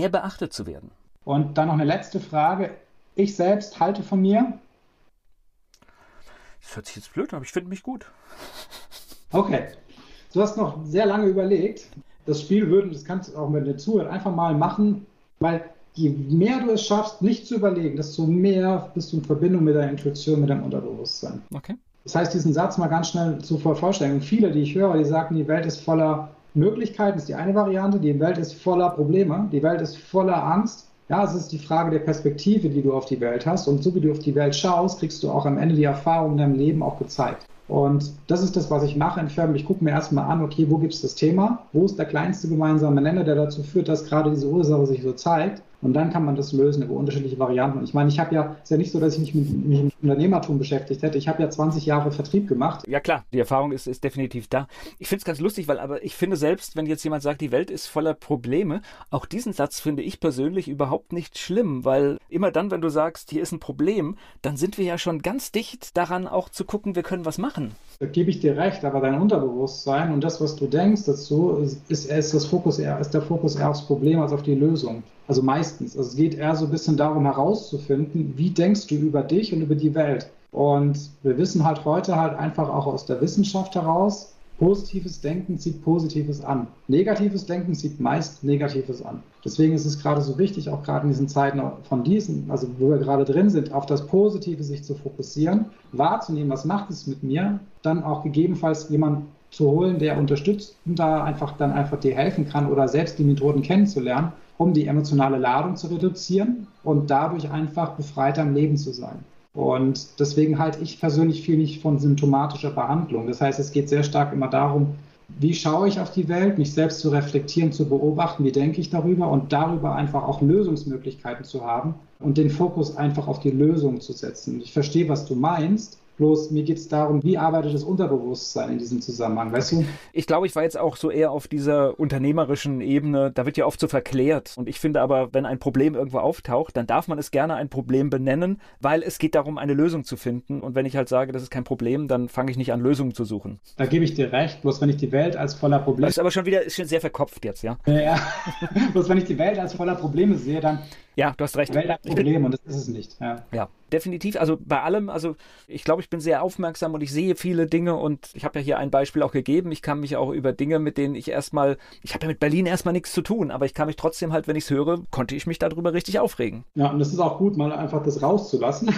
beachtet zu werden. Und dann noch eine letzte Frage. Ich selbst halte von mir. Das hört sich jetzt blöd an, aber ich finde mich gut. Okay. Du hast noch sehr lange überlegt. Das Spiel das kannst du auch mit den Zuhörern einfach mal machen, weil je mehr du es schaffst, nicht zu überlegen, desto mehr bist du in Verbindung mit deiner Intuition, mit deinem Unterbewusstsein. Okay. Das heißt, diesen Satz mal ganz schnell zu vervollständigen. Viele, die ich höre, die sagen, die Welt ist voller Möglichkeiten, ist die eine Variante. Die Welt ist voller Probleme. Die Welt ist voller Angst. Ja, es ist die Frage der Perspektive, die du auf die Welt hast. Und so wie du auf die Welt schaust, kriegst du auch am Ende die Erfahrung in deinem Leben auch gezeigt. Und das ist das, was ich mache in Firmen. Ich gucke mir erstmal an, okay, wo gibt es das Thema? Wo ist der kleinste gemeinsame Nenner, der dazu führt, dass gerade diese Ursache sich so zeigt? Und dann kann man das lösen über unterschiedliche Varianten. Und ich meine, es ist ja nicht so, dass ich mich mit Unternehmertum beschäftigt hätte. Ich habe ja 20 Jahre Vertrieb gemacht. Ja klar, die Erfahrung ist definitiv da. Ich finde es ganz lustig, aber ich finde selbst, wenn jetzt jemand sagt, die Welt ist voller Probleme, auch diesen Satz finde ich persönlich überhaupt nicht schlimm, weil immer dann, wenn du sagst, hier ist ein Problem, dann sind wir ja schon ganz dicht daran auch zu gucken, wir können was machen. Da gebe ich dir recht, aber dein Unterbewusstsein und das, was du denkst dazu, ist der Fokus eher aufs Problem als auf die Lösung. Also meistens. Also es geht eher so ein bisschen darum herauszufinden, wie denkst du über dich und über die Welt. Und wir wissen halt heute einfach auch aus der Wissenschaft heraus, positives Denken zieht Positives an. Negatives Denken zieht meist Negatives an. Deswegen ist es gerade so wichtig, auch gerade in diesen Zeiten also wo wir gerade drin sind, auf das Positive sich zu fokussieren, wahrzunehmen, was macht es mit mir, dann auch gegebenenfalls jemanden zu holen, der unterstützt und da einfach dir helfen kann oder selbst die Methoden kennenzulernen, um die emotionale Ladung zu reduzieren und dadurch einfach befreiter im Leben zu sein. Und deswegen halte ich persönlich viel nicht von symptomatischer Behandlung. Das heißt, es geht sehr stark immer darum, wie schaue ich auf die Welt, mich selbst zu reflektieren, zu beobachten, wie denke ich darüber und darüber einfach auch Lösungsmöglichkeiten zu haben und den Fokus einfach auf die Lösung zu setzen. Ich verstehe, was du meinst. Bloß mir geht es darum, wie arbeitet das Unterbewusstsein in diesem Zusammenhang, weißt du? Ich glaube, ich war jetzt auch so eher auf dieser unternehmerischen Ebene, da wird ja oft so verklärt. Und ich finde aber, wenn ein Problem irgendwo auftaucht, dann darf man es gerne ein Problem benennen, weil es geht darum, eine Lösung zu finden. Und wenn ich halt sage, das ist kein Problem, dann fange ich nicht an, Lösungen zu suchen. Da gebe ich dir recht, bloß wenn ich die Welt als voller Probleme... Das ist aber schon sehr verkopft jetzt, ja? Ja, bloß wenn ich die Welt als voller Probleme sehe, dann... Ja, du hast recht. Die Welt hat Probleme und das ist es nicht. Ja. Definitiv, also bei allem, also ich glaube, ich bin sehr aufmerksam und ich sehe viele Dinge und ich habe ja hier ein Beispiel auch gegeben, ich kann mich auch über Dinge, mit denen ich habe ja mit Berlin erstmal nichts zu tun, aber ich kann mich trotzdem halt, wenn ich es höre, konnte ich mich darüber richtig aufregen. Ja, und das ist auch gut, mal einfach das rauszulassen,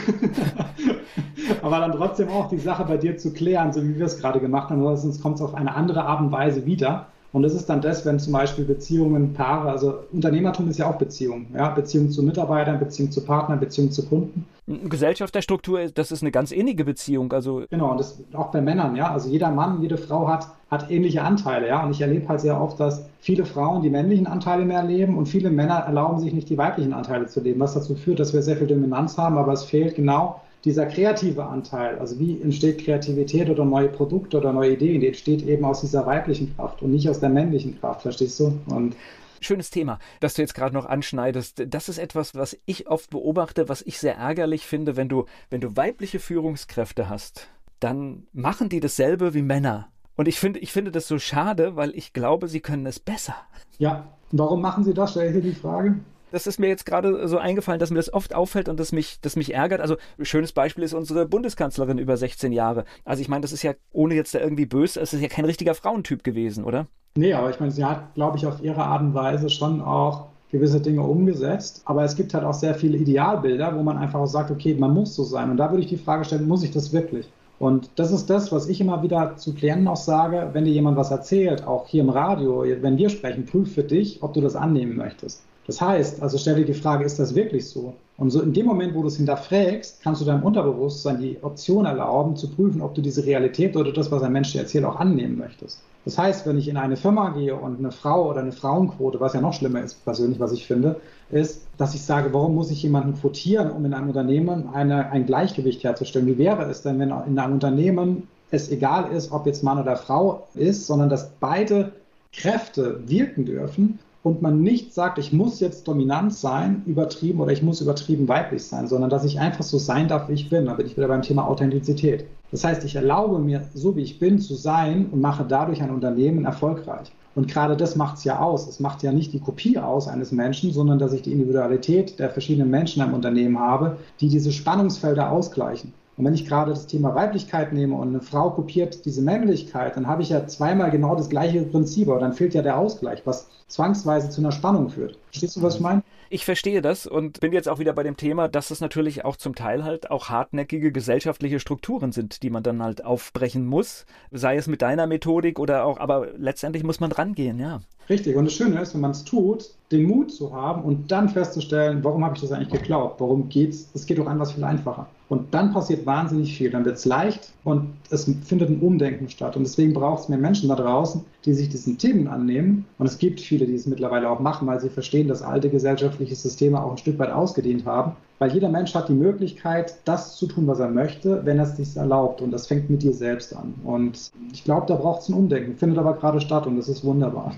aber dann trotzdem auch die Sache bei dir zu klären, so wie wir es gerade gemacht haben, sonst kommt es auf eine andere Art und Weise wieder. Und das ist dann das, wenn zum Beispiel Beziehungen, Paare, also Unternehmertum ist ja auch Beziehung. Ja? Beziehung zu Mitarbeitern, Beziehung zu Partnern, Beziehung zu Kunden. Gesellschafterstruktur, das ist eine ganz innige Beziehung. Also genau, und das auch bei Männern, ja. Also jeder Mann, jede Frau hat ähnliche Anteile, ja. Und ich erlebe halt sehr oft, dass viele Frauen die männlichen Anteile mehr leben und viele Männer erlauben sich nicht, die weiblichen Anteile zu leben, was dazu führt, dass wir sehr viel Dominanz haben, aber es fehlt genau dieser kreative Anteil. Also wie entsteht Kreativität oder neue Produkte oder neue Ideen? Die entsteht eben aus dieser weiblichen Kraft und nicht aus der männlichen Kraft, verstehst du? Und schönes Thema, das du jetzt gerade noch anschneidest. Das ist etwas, was ich oft beobachte, was ich sehr ärgerlich finde, wenn du weibliche Führungskräfte hast, dann machen die dasselbe wie Männer. Und ich finde das so schade, weil ich glaube, sie können es besser. Ja, warum machen sie das? Stell ich dir die Frage. Das ist mir jetzt gerade so eingefallen, dass mir das oft auffällt und das mich ärgert. Also ein schönes Beispiel ist unsere Bundeskanzlerin über 16 Jahre. Also ich meine, das ist ja, ohne jetzt da irgendwie böse, es ist ja kein richtiger Frauentyp gewesen, oder? Nee, aber ich meine, sie hat, glaube ich, auf ihre Art und Weise schon auch gewisse Dinge umgesetzt. Aber es gibt halt auch sehr viele Idealbilder, wo man einfach auch sagt, okay, man muss so sein. Und da würde ich die Frage stellen, muss ich das wirklich? Und das ist das, was ich immer wieder zu Klienten auch sage, wenn dir jemand was erzählt, auch hier im Radio, wenn wir sprechen, prüf für dich, ob du das annehmen möchtest. Das heißt, also stell dir die Frage, ist das wirklich so? Und so in dem Moment, wo du es hinterfragst, kannst du deinem Unterbewusstsein die Option erlauben, zu prüfen, ob du diese Realität oder das, was ein Mensch dir erzählt, auch annehmen möchtest. Das heißt, wenn ich in eine Firma gehe und eine Frau oder eine Frauenquote, was ja noch schlimmer ist persönlich, was ich finde, ist, dass ich sage, warum muss ich jemanden quotieren, um in einem Unternehmen ein Gleichgewicht herzustellen? Wie wäre es denn, wenn in einem Unternehmen es egal ist, ob jetzt Mann oder Frau ist, sondern dass beide Kräfte wirken dürfen? Und man nicht sagt, ich muss jetzt dominant sein, übertrieben, oder ich muss übertrieben weiblich sein, sondern dass ich einfach so sein darf, wie ich bin. Da bin ich wieder beim Thema Authentizität. Das heißt, ich erlaube mir, so wie ich bin, zu sein und mache dadurch ein Unternehmen erfolgreich. Und gerade das macht es ja aus. Es macht ja nicht die Kopie aus eines Menschen, sondern dass ich die Individualität der verschiedenen Menschen im Unternehmen habe, die diese Spannungsfelder ausgleichen. Und wenn ich gerade das Thema Weiblichkeit nehme und eine Frau kopiert diese Männlichkeit, dann habe ich ja zweimal genau das gleiche Prinzip, aber dann fehlt ja der Ausgleich, was zwangsweise zu einer Spannung führt. Verstehst du, was ich meine? Ich verstehe das und bin jetzt auch wieder bei dem Thema, dass es natürlich auch zum Teil halt auch hartnäckige gesellschaftliche Strukturen sind, die man dann halt aufbrechen muss, sei es mit deiner Methodik oder auch, aber letztendlich muss man rangehen, ja. Richtig, und das Schöne ist, wenn man es tut, den Mut zu haben und dann festzustellen, warum habe ich das eigentlich geglaubt, warum geht's? Es geht doch anders viel einfacher. Und dann passiert wahnsinnig viel, dann wird es leicht und es findet ein Umdenken statt. Und deswegen braucht es mehr Menschen da draußen, die sich diesen Themen annehmen. Und es gibt viele, die es mittlerweile auch machen, weil sie verstehen, dass alte gesellschaftliche Systeme auch ein Stück weit ausgedehnt haben. Weil jeder Mensch hat die Möglichkeit, das zu tun, was er möchte, wenn er es sich erlaubt. Und das fängt mit dir selbst an. Und ich glaube, da braucht es ein Umdenken, findet aber gerade statt und das ist wunderbar.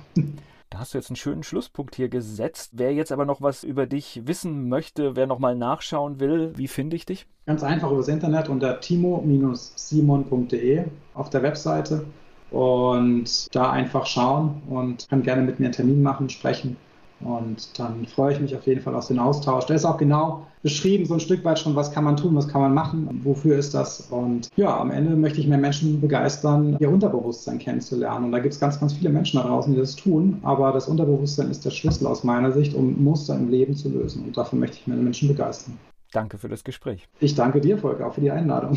Da hast du jetzt einen schönen Schlusspunkt hier gesetzt. Wer jetzt aber noch was über dich wissen möchte, wer nochmal nachschauen will, wie finde ich dich? Ganz einfach übers Internet unter timo-simon.de auf der Webseite und da einfach schauen und kann gerne mit mir einen Termin machen, sprechen. Und dann freue ich mich auf jeden Fall auf den Austausch. Da ist auch genau beschrieben, so ein Stück weit schon, was kann man tun, was kann man machen, wofür ist das. Und ja, am Ende möchte ich mehr Menschen begeistern, ihr Unterbewusstsein kennenzulernen. Und da gibt es ganz, ganz viele Menschen da draußen, die das tun. Aber das Unterbewusstsein ist der Schlüssel aus meiner Sicht, um Muster im Leben zu lösen. Und dafür möchte ich meine Menschen begeistern. Danke für das Gespräch. Ich danke dir, Volker, auch für die Einladung.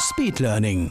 Speedlearning.